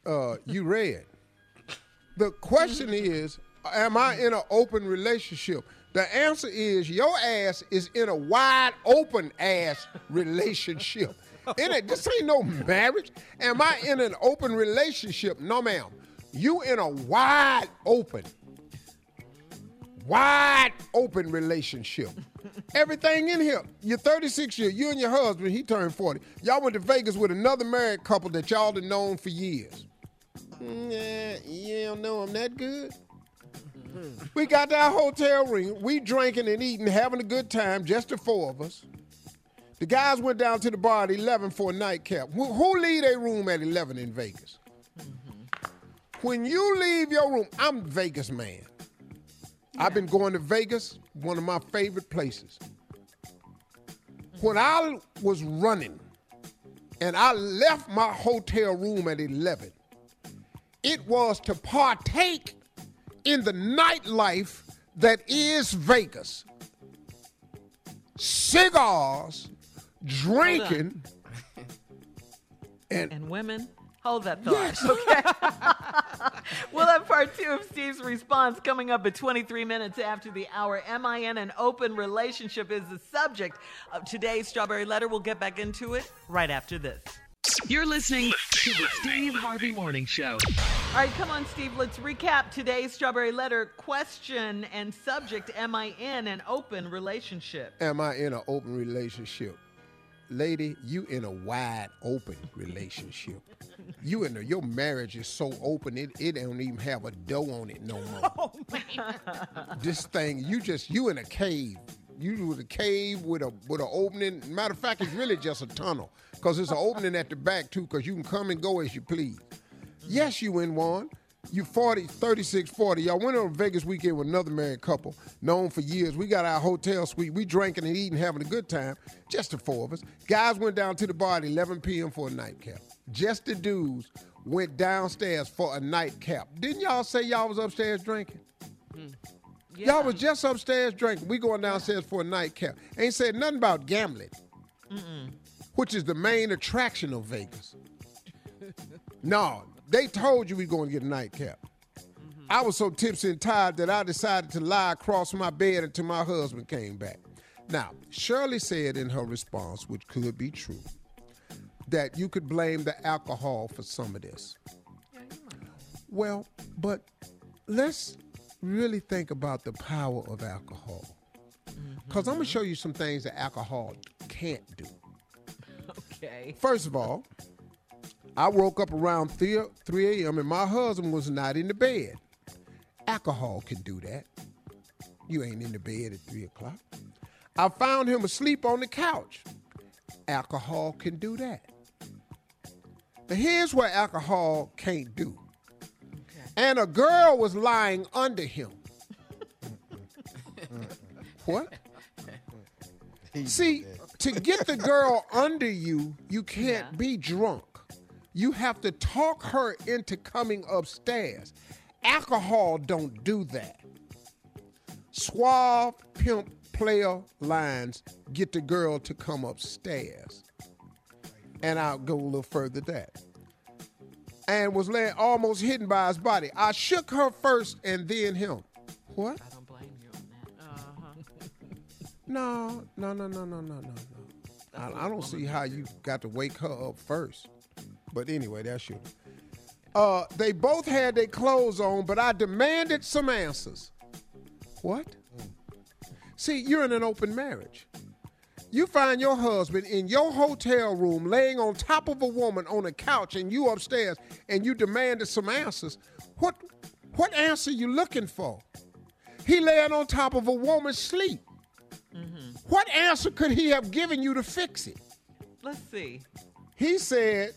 uh, you read. The question is, am I in an open relationship? The answer is your ass is in a wide open ass relationship. In a, this ain't no marriage. Am I in an open relationship? No, ma'am. You in a wide open, wide open relationship. Everything in here. You're thirty-six years. You and your husband, he turned forty. Y'all went to Vegas with another married couple that y'all have known for years. Nah, you don't know I'm that good. We got to our hotel room. We drinking and eating, having a good time, just the four of us. The guys went down to the bar at eleven for a nightcap. Who, who leave their room at eleven in Vegas? Mm-hmm. When you leave your room, I'm Vegas man. Yeah. I've been going to Vegas, one of my favorite places. When I was running and I left my hotel room at eleven, it was to partake in the nightlife that is Vegas. Cigars, drinking, and, and women. Hold that thought. Yes. Okay. We'll have part two of Steve's response coming up at twenty-three minutes after the hour. Am I in an open relationship is the subject of today's Strawberry Letter. We'll get back into it right after this. You're listening to the Steve Harvey Morning Show. All right, come on, Steve. Let's recap today's Strawberry Letter question and subject. Am I in an open relationship? Am I in an open relationship? Lady, you in a wide open relationship. You in a, your marriage is so open, it, it don't even have a dough on it no more. Oh, man. This thing, you just, you in a cave. You with a cave with a with an opening. Matter of fact, it's really just a tunnel because it's an opening at the back, too, because you can come and go as you please. Yes, you in one. You forty, thirty-six, forty. Y'all went on a Vegas weekend with another married couple, known for years. We got our hotel suite. We drinking and eating, having a good time, just the four of us. Guys went down to the bar at eleven p.m. for a nightcap. Just the dudes went downstairs for a nightcap. Didn't y'all say y'all was upstairs drinking? Mm. Yeah. Y'all was just upstairs drinking. We going downstairs for a nightcap. Ain't said nothing about gambling, Mm-mm. which is the main attraction of Vegas. No. They told you we were going to get a nightcap. Mm-hmm. I was so tipsy and tired that I decided to lie across my bed until my husband came back. Now, Shirley said in her response, which could be true, that you could blame the alcohol for some of this. Yeah, well, but let's really think about the power of alcohol. Because mm-hmm. I'm going to show you some things that alcohol can't do. Okay. First of all, I woke up around three a.m. and my husband was not in the bed. Alcohol can do that. You ain't in the bed at three o'clock. I found him asleep on the couch. Alcohol can do that. But here's what alcohol can't do. Okay. And a girl was lying under him. What? See, to get the girl under you, you can't yeah. be drunk. You have to talk her into coming upstairs. Alcohol don't do that. Suave, pimp, player lines get the girl to come upstairs. And I'll go a little further than that. And was laying almost hidden by his body. I shook her first and then him. What? I don't blame you on that. Uh-huh. No, no, no, no, no, no, no, no. I, I don't see how you got to wake her up first. But anyway, that's you. Uh, they both had their clothes on, but I demanded some answers. What? Mm. See, you're in an open marriage. You find your husband in your hotel room laying on top of a woman on a couch and you upstairs and you demanded some answers. What, what answer you looking for? He laying on top of a woman's sleep. Mm-hmm. What answer could he have given you to fix it? Let's see. He said...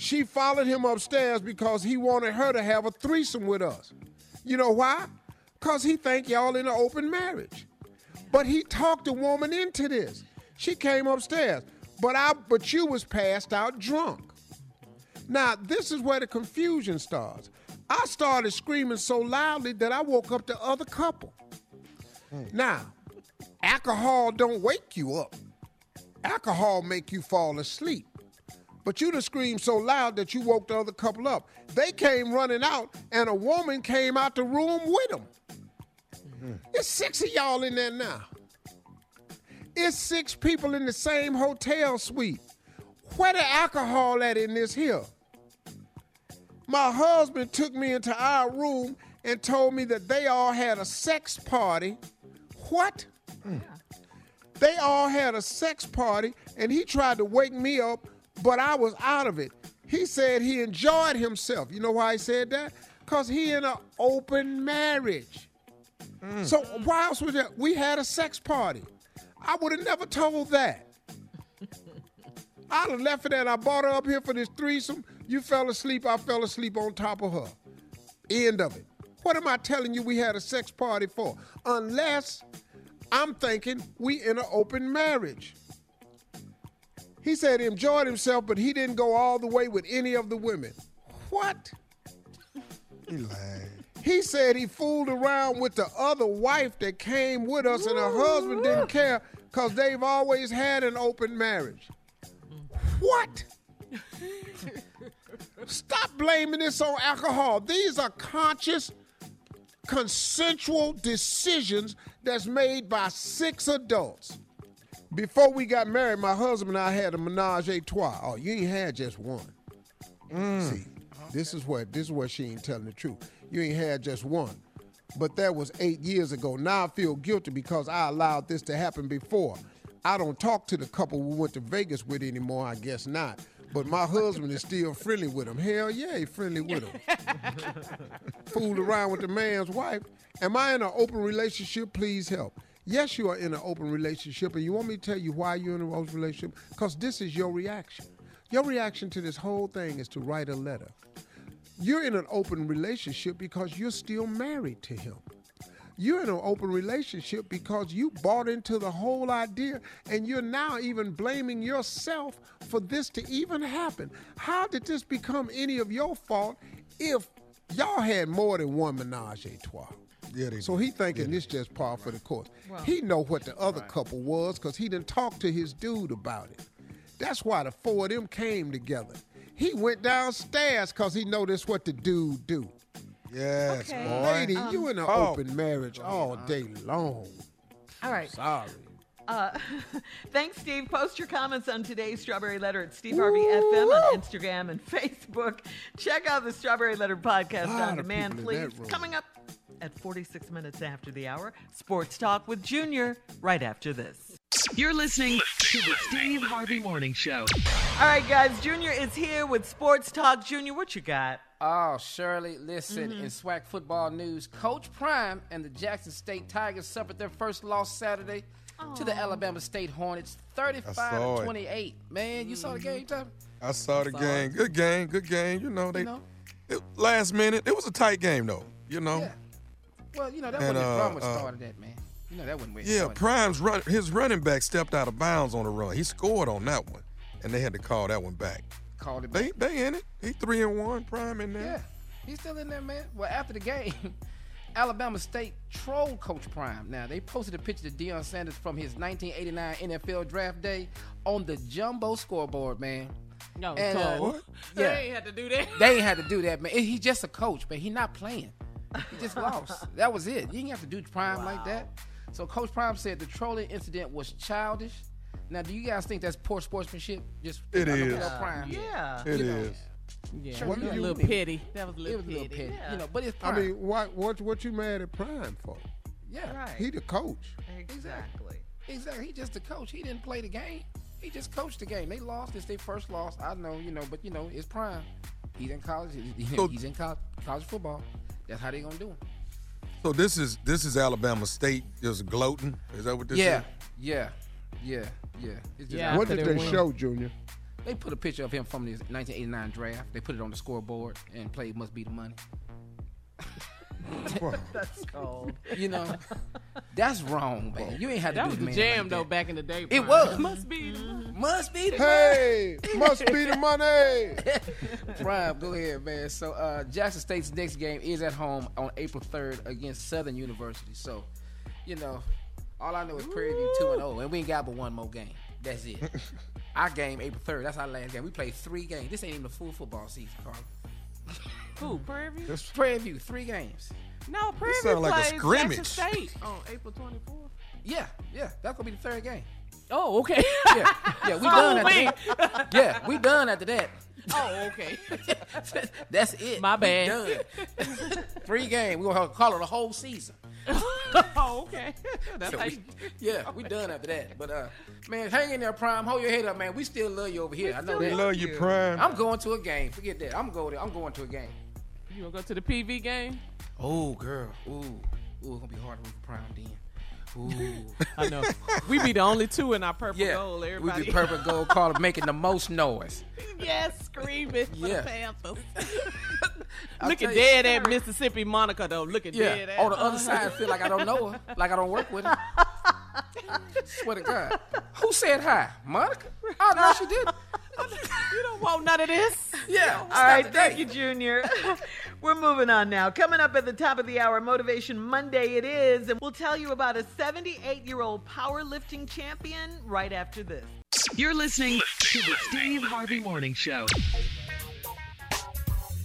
She followed him upstairs because he wanted her to have a threesome with us. You know why? Because he think y'all in an open marriage. But he talked the woman into this. She came upstairs. But I, but you was passed out drunk. Now, this is where the confusion starts. I started screaming so loudly that I woke up the other couple. Mm. Now, alcohol don't wake you up. Alcohol make you fall asleep. But you done screamed so loud that you woke the other couple up. They came running out, and a woman came out the room with them. Mm-hmm. There's six of y'all in there now. It's six people in the same hotel suite. Where the alcohol at in this here? My husband took me into our room and told me that they all had a sex party. What? Mm. They all had a sex party, and he tried to wake me up, but I was out of it. He said he enjoyed himself. You know why he said that? Because he in an open marriage. Mm. So why else was that? We had a sex party. I would have never told that. I'd have left it and I brought her up here for this threesome. You fell asleep, I fell asleep on top of her. End of it. What am I telling you we had a sex party for? Unless I'm thinking we in an open marriage. He said he enjoyed himself, but he didn't go all the way with any of the women. What? He lied. He said he fooled around with the other wife that came with us, and her husband didn't care because they've always had an open marriage. What? Stop blaming this on alcohol. These are conscious, consensual decisions that's made by six adults. Before we got married, my husband and I had a menage a trois. Oh, you ain't had just one. Mm. See, okay. this is where this is where she ain't telling the truth. You ain't had just one. But that was eight years ago. Now I feel guilty because I allowed this to happen before. I don't talk to the couple we went to Vegas with anymore, I guess not. But my husband is still friendly with him. Hell yeah, he friendly with him. Fooled around with the man's wife. Am I in an open relationship? Please help. Yes, you are in an open relationship, and you want me to tell you why you're in an open relationship? Because this is your reaction. Your reaction to this whole thing is to write a letter. You're in an open relationship because you're still married to him. You're in an open relationship because you bought into the whole idea, and you're now even blaming yourself for this to even happen. How did this become any of your fault if y'all had more than one menage a trois? Yeah, so he thinking yeah, this just par for the course. Well, he know what the other right. couple was because he done talked to his dude about it. That's why the four of them came together. He went downstairs because he know this what the dude do. Yes, okay. boy. Lady, um, you in an oh, open marriage all day long. All right. Sorry. Uh, thanks, Steve. Post your comments on today's Strawberry Letter at Steve Harvey Ooh. F M on Instagram and Facebook. Check out the Strawberry Letter podcast on demand, please. Coming up at forty-six minutes after the hour, Sports Talk with Junior right after this. You're listening to the Steve Harvey Morning Show. All right, guys. Junior is here with Sports Talk. Junior, what you got? Oh, Shirley, listen, mm-hmm. in SWAC football news, Coach Prime and the Jackson State Tigers suffered their first loss Saturday Aww. to the Alabama State Hornets, thirty-five to twenty-eight. Man, you saw the game, Tommy? I saw the I saw game. It. Good game, good game. You know, they you know? It, last minute, it was a tight game, though, you know? Yeah. Well, you know, that and, wasn't uh, the drama uh, started that, man. You know, that wasn't where Yeah, Prime's run, his running back stepped out of bounds on the run. He scored on that one, and they had to call that one back. Called it back. They, they in it. He three and one. Prime in there. Yeah, he's still in there, man. Well, after the game, Alabama State trolled Coach Prime. Now, they posted a picture to Deion Sanders from his nineteen eighty-nine N F L draft day on the jumbo scoreboard, man. No, and, uh, what? Yeah. They ain't had to do that. They ain't had to do that, man. He's just a coach, but he's not playing. He just lost. That was it. You didn't have to do Prime wow. like that. So Coach Prime said the trolling incident was childish. Now, do you guys think that's poor sportsmanship? Just it is. Uh, Prime. Yeah. It you know, is. Yeah. Sure, that was a little petty. That was a little petty. It was a little petty. Yeah. You know, but it's Prime. I mean, what, what, what you mad at Prime for? Yeah. Right. He the coach. Exactly. Exactly. He just the coach. He didn't play the game. He just coached the game. They lost. It's their first loss. I know, you know, but, you know, it's Prime. He's in college. He's in college, college football. That's how they going to do him. So this is this is Alabama State just gloating? Is that what this yeah. is? Yeah. Yeah. Yeah. Yeah. It's just yeah, what did they win. show, Junior? They put a picture of him from the nineteen eighty-nine draft. They put it on the scoreboard and played Must Be the Money. That's cold. You know, that's wrong, man. You ain't had to that do that. That was the jam, like though, back in the day. Brian. It was. Must be the money. Must be the hey, money. Hey, must be the money. Prime, go ahead, man. So, uh, Jackson State's next game is at home on April third against Southern University. So, you know, all I know is Prairie View two and oh, and we ain't got but one more game. That's it. Our game, April third, that's our last game. We played three games. This ain't even the full football season, Carla. Who, Prairie View? That's Prairie View, three games. No, Prairie View sounds like a scrimmage. Jackson State on April twenty-fourth. Yeah, yeah, that's gonna be the third game. Oh, okay. Yeah, yeah, we done oh, after that. Yeah, we done after that. Oh, okay. That's it. My bad. We done. Three games. We gonna call it a whole season. Oh, okay. That's so how you, we, yeah, oh, we done after that. But uh, man, hang in there, Prime. Hold your head up, man. We still love you over here. I know that. We love you, Prime. I'm going to a game. Forget that. I'm going. To, I'm going to a game. You gonna go to the P V game? Oh, girl. Ooh, ooh, it's gonna be hard to root for Prime then. Ooh. I know. We be the only two in our purple yeah, gold, everybody. We be purple gold, called making the most noise. Yes, screaming for yeah. the Panthers. Look at dead at sure. Mississippi Monica, though. Look at yeah. dead at on the other uh-huh. side, I feel like I don't know her, like I don't work with her. Swear to God. Who said hi? Monica? Oh, no, she didn't. You don't want none of this? Yeah. All right, thank you, Junior. We're moving on now. Coming up at the top of the hour, Motivation Monday it is, and we'll tell you about a seventy-eight-year-old powerlifting champion right after this. You're listening to the Steve Harvey Morning Show.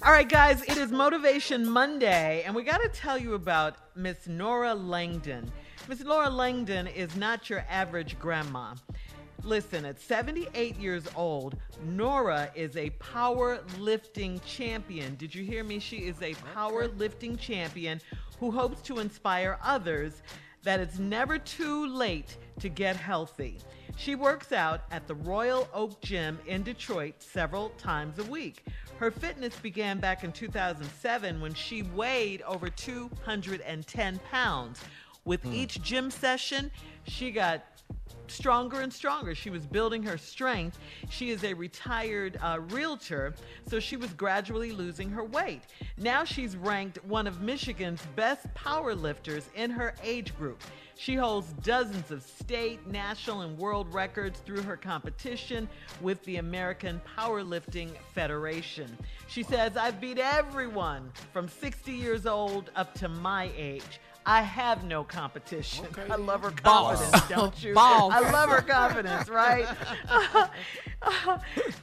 All right, guys, it is Motivation Monday, and we got to tell you about Miss Nora Langdon. Miss Nora Langdon is not your average grandma. Listen, at seventy-eight years old, Nora is a power lifting champion. Did you hear me? She is a power lifting champion who hopes to inspire others that it's never too late to get healthy. She works out at the Royal Oak Gym in Detroit several times a week. Her fitness began back in two thousand seven when she weighed over two hundred ten pounds. With mm. each gym session, she got stronger and stronger. She was building her strength. She is a retired uh, realtor, so she was gradually losing her weight. Now she's ranked one of Michigan's best powerlifters in her age group. She holds dozens of state, national, and world records through her competition with the American Powerlifting Federation. She says, "I've beat everyone from sixty years old up to my age. I have no competition." Okay. I love her confidence, Balls. Don't you? Balls. I love her confidence, right?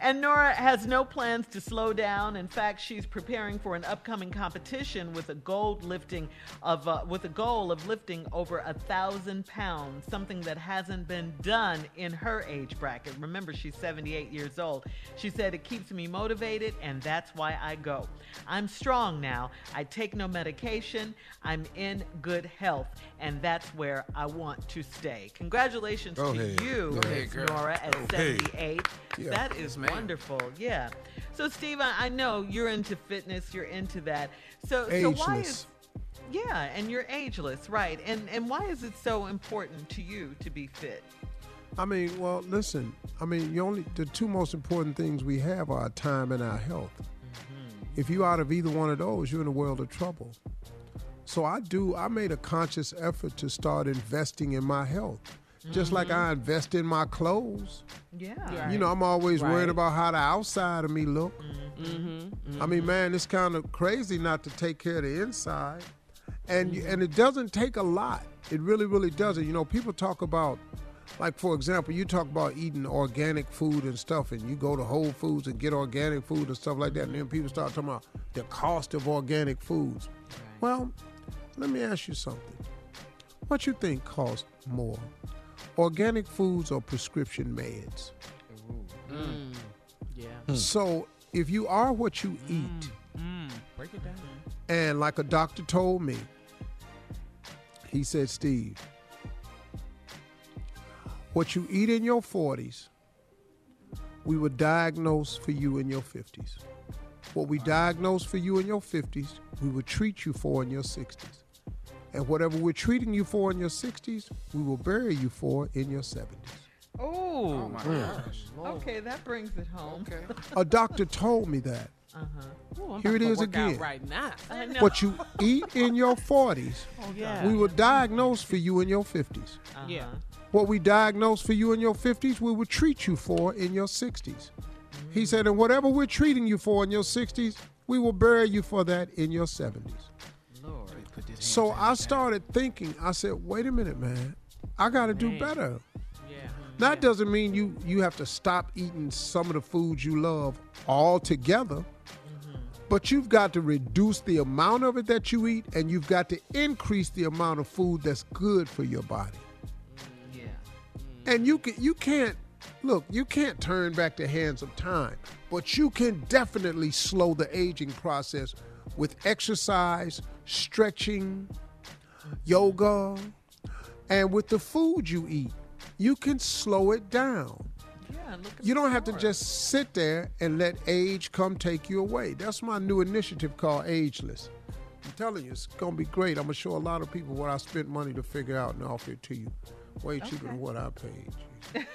And Nora has no plans to slow down. In fact, she's preparing for an upcoming competition with a gold lifting of uh, with a goal of lifting over a thousand pounds, something that hasn't been done in her age bracket. Remember, she's seventy-eight years old. She said, "It keeps me motivated, and that's why I go. I'm strong now. I take no medication. I'm in good good health, and that's where I want to stay." Congratulations Go to ahead. you, Miss Nora, at Go seventy-eight. Yeah. That is yes, wonderful. Yeah. So, Steve, I, I know you're into fitness. You're into that. So, ageless. so why is yeah, and you're ageless, right? And and why is it so important to you to be fit? I mean, well, listen. I mean, you only the two most important things we have are our time and our health. Mm-hmm. If you're out of either one of those, you're in a world of trouble. So I do, I made a conscious effort to start investing in my health. Mm-hmm. Just like I invest in my clothes. Yeah. Right. You know, I'm always right. worried about how the outside of me look. Mm-hmm. Mm-hmm. I mean, man, it's kind of crazy not to take care of the inside. And, mm-hmm. and it doesn't take a lot. It really, really doesn't. You know, people talk about, like, for example, you talk about eating organic food and stuff, and you go to Whole Foods and get organic food and stuff like that. And then people start talking about the cost of organic foods. Right. Well, let me ask you something. What you think costs more, organic foods or prescription meds? Mm. Yeah. Mm. So if you are what you mm. eat, mm. break it down. And like a doctor told me, he said, "Steve, what you eat in your forties, we would diagnose for you in your fifties. What we diagnose for you in your fifties, we will treat you for in your sixties. And whatever we're treating you for in your sixties, we will bury you for in your seventies. Oh, oh my mm. gosh. Lord. Okay, that brings it home. Okay. A doctor told me that. Uh-huh. Ooh, Here it is again. Right now. What you eat in your forties, oh, yeah. we will diagnose for you in your fifties. Uh-huh. Yeah. What we diagnose for you in your fifties, we will treat you for in your sixties. Mm-hmm. He said, and whatever we're treating you for in your sixties, we will bury you for that in your seventies. Lord, put this so I started down. thinking, I said, wait a minute, man. I got to do better. That doesn't mean you you have to stop eating some of the foods you love altogether, mm-hmm. but you've got to reduce the amount of it that you eat, and you've got to increase the amount of food that's good for your body. Yeah. And you can you can't look, you can't turn back the hands of time, but you can definitely slow the aging process with exercise, stretching, yoga, and with the food you eat. You can slow it down. Yeah, look at you don't have to just sit there and let age come take you away. That's my new initiative called Ageless. I'm telling you, it's going to be great. I'm going to show a lot of people what I spent money to figure out and offer it to you. Way cheaper okay. than what I paid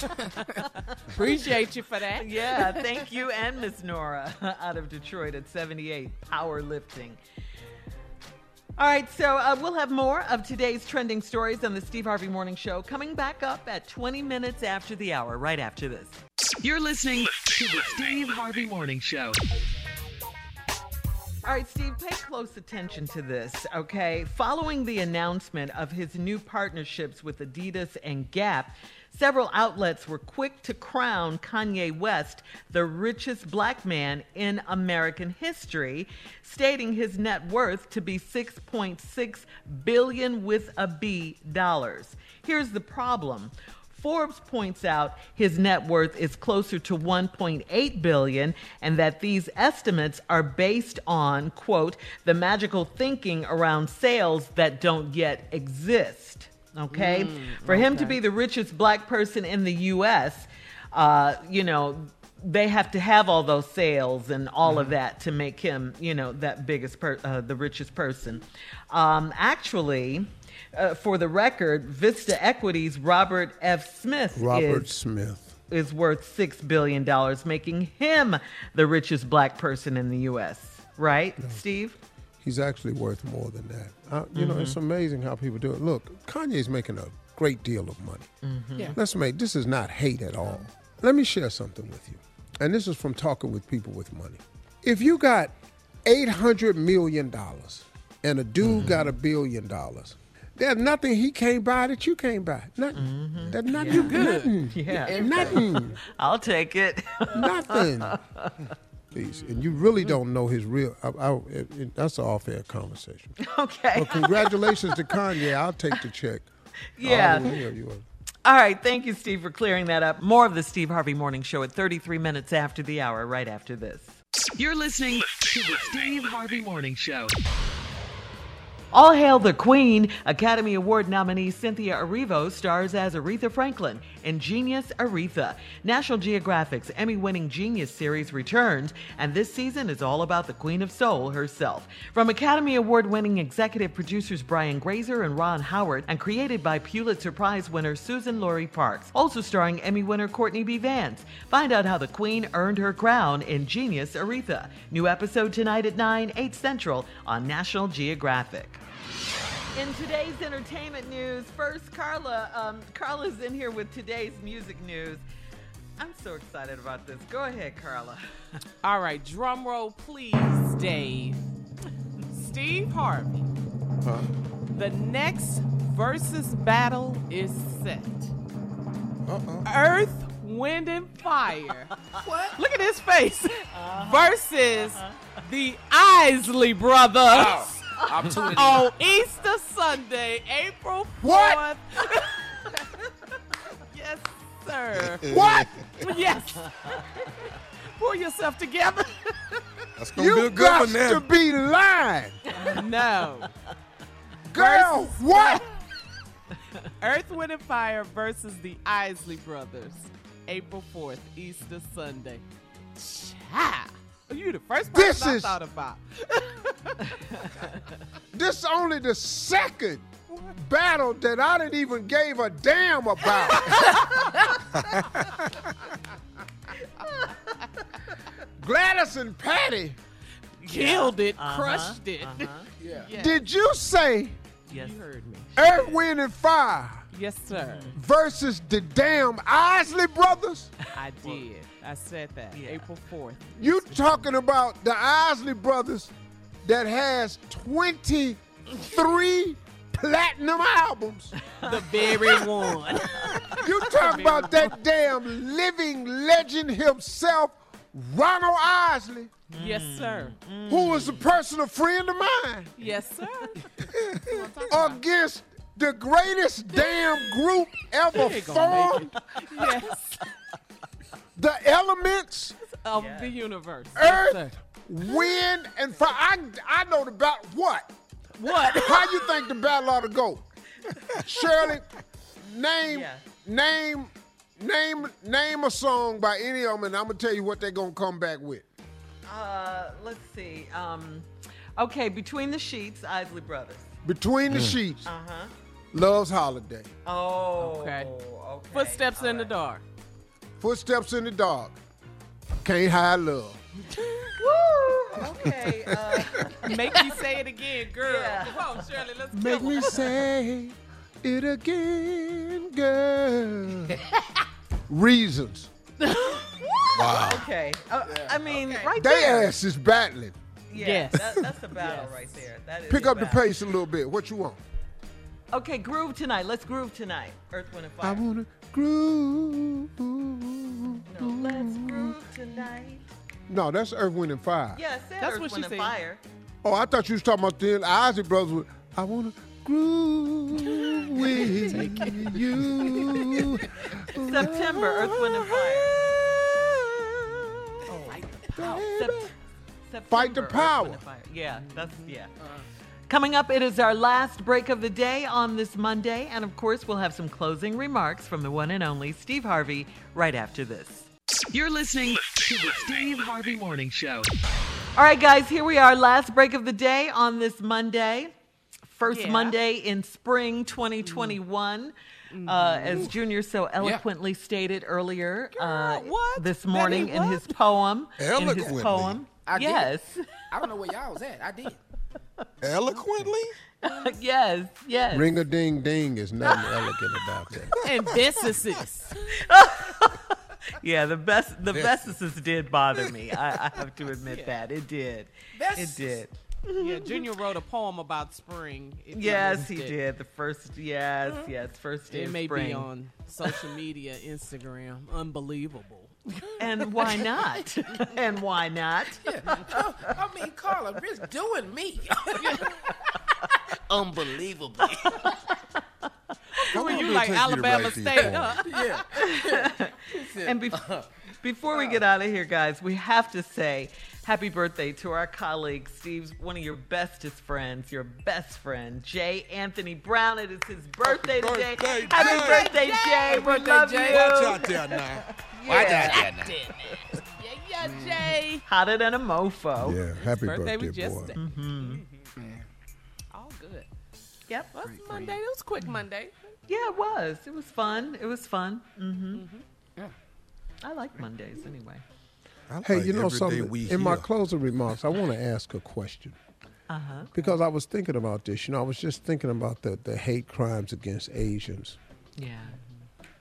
you. Appreciate you for that. Yeah, thank you and Miss Nora out of Detroit at seventy-eight, powerlifting. All right, so uh, we'll have more of today's trending stories on the Steve Harvey Morning Show coming back up at twenty minutes after the hour, right after this. You're listening to the Steve Harvey Morning Show. All right, Steve, pay close attention to this, okay? Following the announcement of his new partnerships with Adidas and Gap, several outlets were quick to crown Kanye West the richest black man in American history, stating his net worth to be six point six billion dollars with a B dollars. Here's the problem. Forbes points out his net worth is closer to one point eight billion dollars and that these estimates are based on, quote, the magical thinking around sales that don't yet exist. Okay, mm, for him okay. to be the richest black person in the U S, uh, you know, they have to have all those sales and all mm. of that to make him, you know, that biggest, per- uh, the richest person. Um, actually, uh, for the record, Vista Equity's Robert F. Smith Robert is, Smith is worth six billion dollars, making him the richest black person in the U S, right, yeah. Steve? He's actually worth more than that. I, you mm-hmm. know, it's amazing how people do it. Look, Kanye's making a great deal of money. Mm-hmm. Yeah. Let's make, this is not hate at all. Let me share something with you. And this is from talking with people with money. If you got eight hundred million dollars and a dude mm-hmm. got a billion dollars, there's nothing he can't buy that you can't buy. Nothing. Mm-hmm. There's nothing. Yeah. Nothing. Yeah. Nothing. I'll take it. Nothing. And you really don't know his real. I, I, it, that's an off-air conversation. Okay. Well, congratulations to Kanye. I'll take the check. Yeah. All, All right. Thank you, Steve, for clearing that up. More of the Steve Harvey Morning Show at thirty-three minutes after the hour, right after this. You're listening to the Steve Harvey Morning Show. All hail the Queen. Academy Award nominee Cynthia Erivo stars as Aretha Franklin in Genius Aretha. National Geographic's Emmy-winning Genius series returns, and this season is all about the Queen of Soul herself. From Academy Award-winning executive producers Brian Grazer and Ron Howard, and created by Pulitzer Prize winner Susan Laurie Parks, also starring Emmy winner Courtney B. Vance. Find out how the Queen earned her crown in Genius Aretha. New episode tonight at nine, eight Central on National Geographic. In today's entertainment news, first, Carla, um, Carla's in here with today's music news. I'm so excited about this. Go ahead, Carla. All right, drum roll, please, Dave. Steve Harvey. Huh? The next versus battle is set. Uh-uh. Earth, Wind, and Fire. What? Look at his face. Uh-huh. Versus uh-huh. the Isley Brothers. Wow. Opportunity. On Easter Sunday, April fourth. What? Yes, sir. What? Yes. Pull yourself together. That's gonna you be a good got one now. To be lying. No. Girl, versus what? Earth, Wind, and Fire versus the Isley Brothers, April fourth, Easter Sunday. Cha. You the first person this I is, thought about. This only the second battle that I didn't even gave a damn about. Gladys and Patty killed it, uh-huh, crushed it. Uh-huh. Yeah. Yeah. Did you say? Yes. You heard me. Earth, Wind, and Fire. Yes, sir. Versus the damn Isley Brothers. I did. I said that. Yeah. April fourth. You talking about the Isley Brothers that has twenty-three platinum albums. The very one. You talking about that damn living legend himself, Ronald Isley. Yes, sir. Mm. Who was a personal friend of mine. Yes, sir. Against the greatest damn group ever formed. Yes. The elements of yeah. the universe. Earth, yes, Wind, and Fire. I, I know the battle. What? What? How you think the battle ought to go? Shirley, name, yeah. name, name, name a song by any of them, and I'm going to tell you what they're going to come back with. Uh, let's see. Um, okay, Between the Sheets, Isley Brothers. Between the mm. Sheets. Uh-huh. Love's Holiday. Oh. Okay. okay. Footsteps All in right. the Dark. Footsteps in the Dark. Can't Hide Love. Woo! Okay. Uh. Make me say it again, girl. Yeah. Come on, Shirley, let's go. Make me say it again, girl. Reasons. Wow. Okay. Uh, yeah. I mean, okay. right they there. Their ass is battling. Yeah, yes. that, that's a battle yes. right there. That is Pick up battle. the pace a little bit. What you want? Okay, groove tonight. Let's groove tonight. Earth, Wind, and Fire. I want to groove. No, let's groove tonight. No, that's Earth, Wind, and Fire. Yeah, I said that's Earth, what Wind, she and said. Fire. Oh, I thought you was talking about the Isley Brothers. With, I want to groove with you. September, Earth, Wind, and Fire. Oh, September. September, Fight the Power. Yeah, that's, yeah. Uh-huh. Coming up, it is our last break of the day on this Monday. And of course, we'll have some closing remarks from the one and only Steve Harvey right after this. You're listening to the Steve Harvey Morning Show. All right, guys, here we are. Last break of the day on this Monday. First yeah. Monday in spring twenty twenty-one. Mm. Uh, as Junior so eloquently yeah. stated earlier uh, Girl, this morning Betty, in his poem. Eloquently. In his poem. I yes. Did. I don't know where y'all was at. I did. Eloquently? yes, yes. Ring-a-ding-ding is nothing elegant about that. And Bessesis. yeah, the best the Bessesis did bother me. I, I have to admit yeah. that. It did. Besses. It did. Yeah, Junior wrote a poem about spring. It yes, he did. The first, yes, mm-hmm. yes, first day it of spring. It may be on social media, Instagram. Unbelievable. And why not? And why not? Yeah. Oh, I mean, Carla, it's doing me. Unbelievably. Were you like Alabama State? Huh? Yeah. yeah. And be- uh-huh. before we get out of here, guys, we have to say happy birthday to our colleague, Steve's one of your bestest friends, your best friend, Jay Anthony Brown. It is his birthday, birthday today. Jay. Happy birthday, Jay. We love you. Watch out there now. Watch out there now. Yeah, yeah, Jay. Hotter than a mofo. Yeah, happy birthday, boy. Mm-hmm. All good. Yep. Well, it's Monday. It was a quick Monday. Yeah, it was. It was fun. It was fun. Mm-hmm. Mm-hmm. Yeah. I like Mondays anyway. Like hey, you know something? In hear. my closing remarks, I want to ask a question. Uh-huh. Because I was thinking about this. You know, I was just thinking about the, the hate crimes against Asians. Yeah.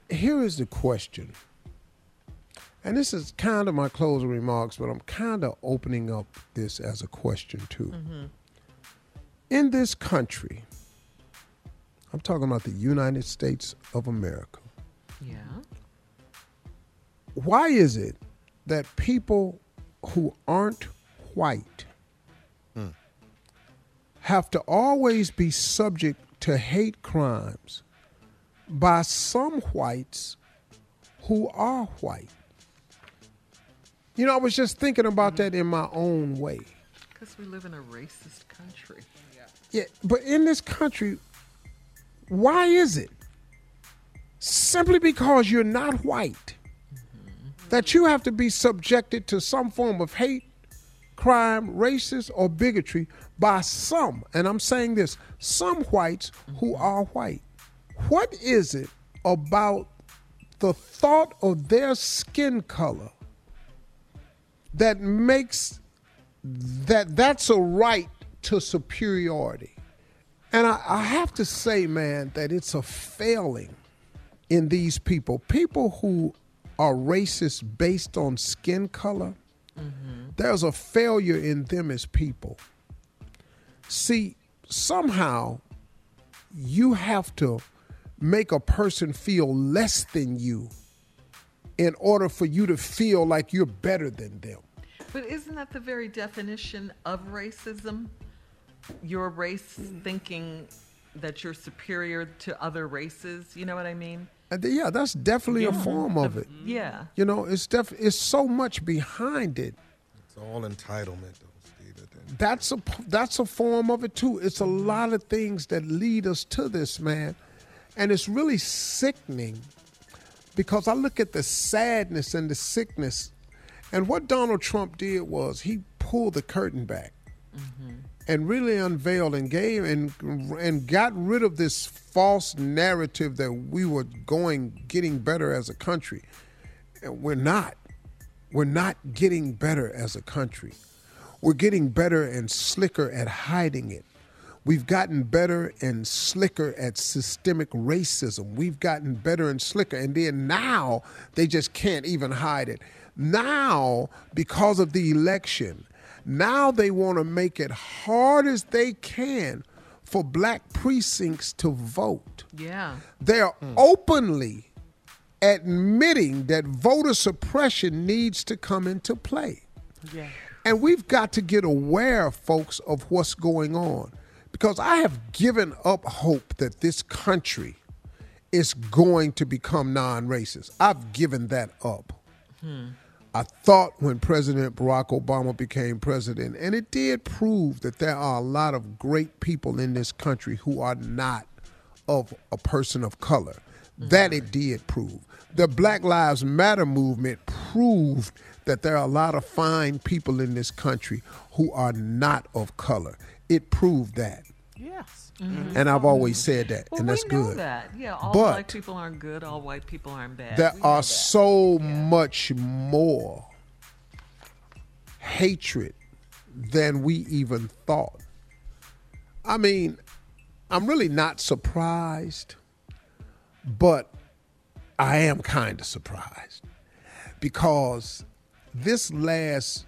Here is the question. And this is kind of my closing remarks, but I'm kind of opening up this as a question, too. Mm-hmm. In this country, I'm talking about the United States of America. Yeah. Why is it that people who aren't white mm. have to always be subject to hate crimes by some whites who are white? You know, I was just thinking about mm-hmm. that in my own way. Because we live in a racist country. Yeah. yeah, but in this country, why is it simply because you're not white that you have to be subjected to some form of hate crime, racism, or bigotry by some, and I'm saying this, some whites who are white. What is it about the thought of their skin color that makes that that's a right to superiority? And I, I have to say, man, that it's a failing in these people. People who are racist based on skin color, mm-hmm. there's a failure in them as people. See, somehow you have to make a person feel less than you in order for you to feel like you're better than them. But isn't that the very definition of racism? Your race thinking that you're superior to other races, you know what I mean? And the, yeah, that's definitely yeah. a form of it. Yeah. You know, it's def- it's so much behind it. It's all entitlement, though, Steve. That's a, that's a form of it, too. It's a mm-hmm. lot of things that lead us to this, man. And it's really sickening because I look at the sadness and the sickness. And what Donald Trump did was he pulled the curtain back. Mm-hmm. And really unveiled and gave and and got rid of this false narrative that we were going, getting better as a country. And we're not. We're not getting better as a country. We're getting better and slicker at hiding it. We've gotten better and slicker at systemic racism. We've gotten better and slicker. And then now they just can't even hide it. Now, because of the election, now they want to make it hard as they can for black precincts to vote. Yeah. They're mm. openly admitting that voter suppression needs to come into play. Yeah. And we've got to get aware, folks, of what's going on. Because I have given up hope that this country is going to become non-racist. I've given that up. Hmm. I thought when President Barack Obama became president, and it did prove that there are a lot of great people in this country who are not of a person of color. Mm-hmm. That it did prove. The Black Lives Matter movement proved that there are a lot of fine people in this country who are not of color. It proved that. Yes. Mm-hmm. And I've always said that, well, and that's good. We know that. Yeah, all but black people aren't good, all white people aren't bad. There we are so yeah. much more hatred than we even thought. I mean, I'm really not surprised, but I am kind of surprised because this last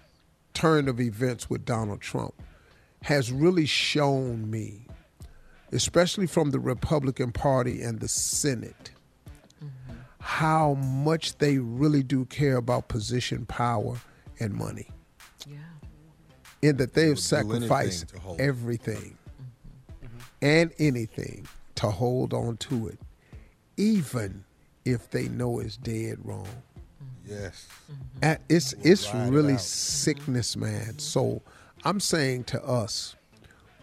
turn of events with Donald Trump has really shown me, especially from the Republican Party and the Senate, mm-hmm. how much they really do care about position, power, and money. Yeah. In that they have sacrificed everything mm-hmm. Mm-hmm. and anything to hold on to it, even if they know it's dead wrong. Mm-hmm. Yes. Mm-hmm. It's, it's really it sickness, man. Mm-hmm. So I'm saying to us,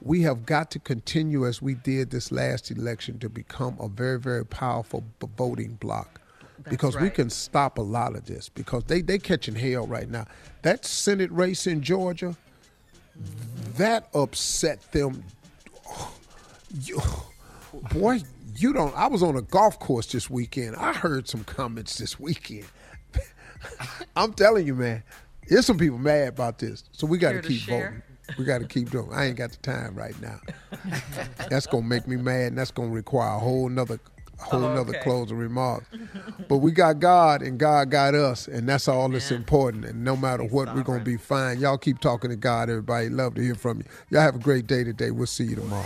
we have got to continue as we did this last election to become a very, very powerful b- voting bloc. That's because right. we can stop a lot of this because they they catching hell right now. That Senate race in Georgia, that upset them. Oh, you, boy, you don't. I was on a golf course this weekend. I heard some comments this weekend. I'm telling you, man, there's some people mad about this. So we got to keep share. voting. We got to keep doing it. I ain't got the time right now. That's going to make me mad, and that's going to require a whole nother whole oh, nother okay. closing remarks. But we got God, and God got us, and that's all Amen. That's important. And no matter He's what, sovereign. We're going to be fine. Y'all keep talking to God, everybody. Love to hear from you. Y'all have a great day today. We'll see you tomorrow.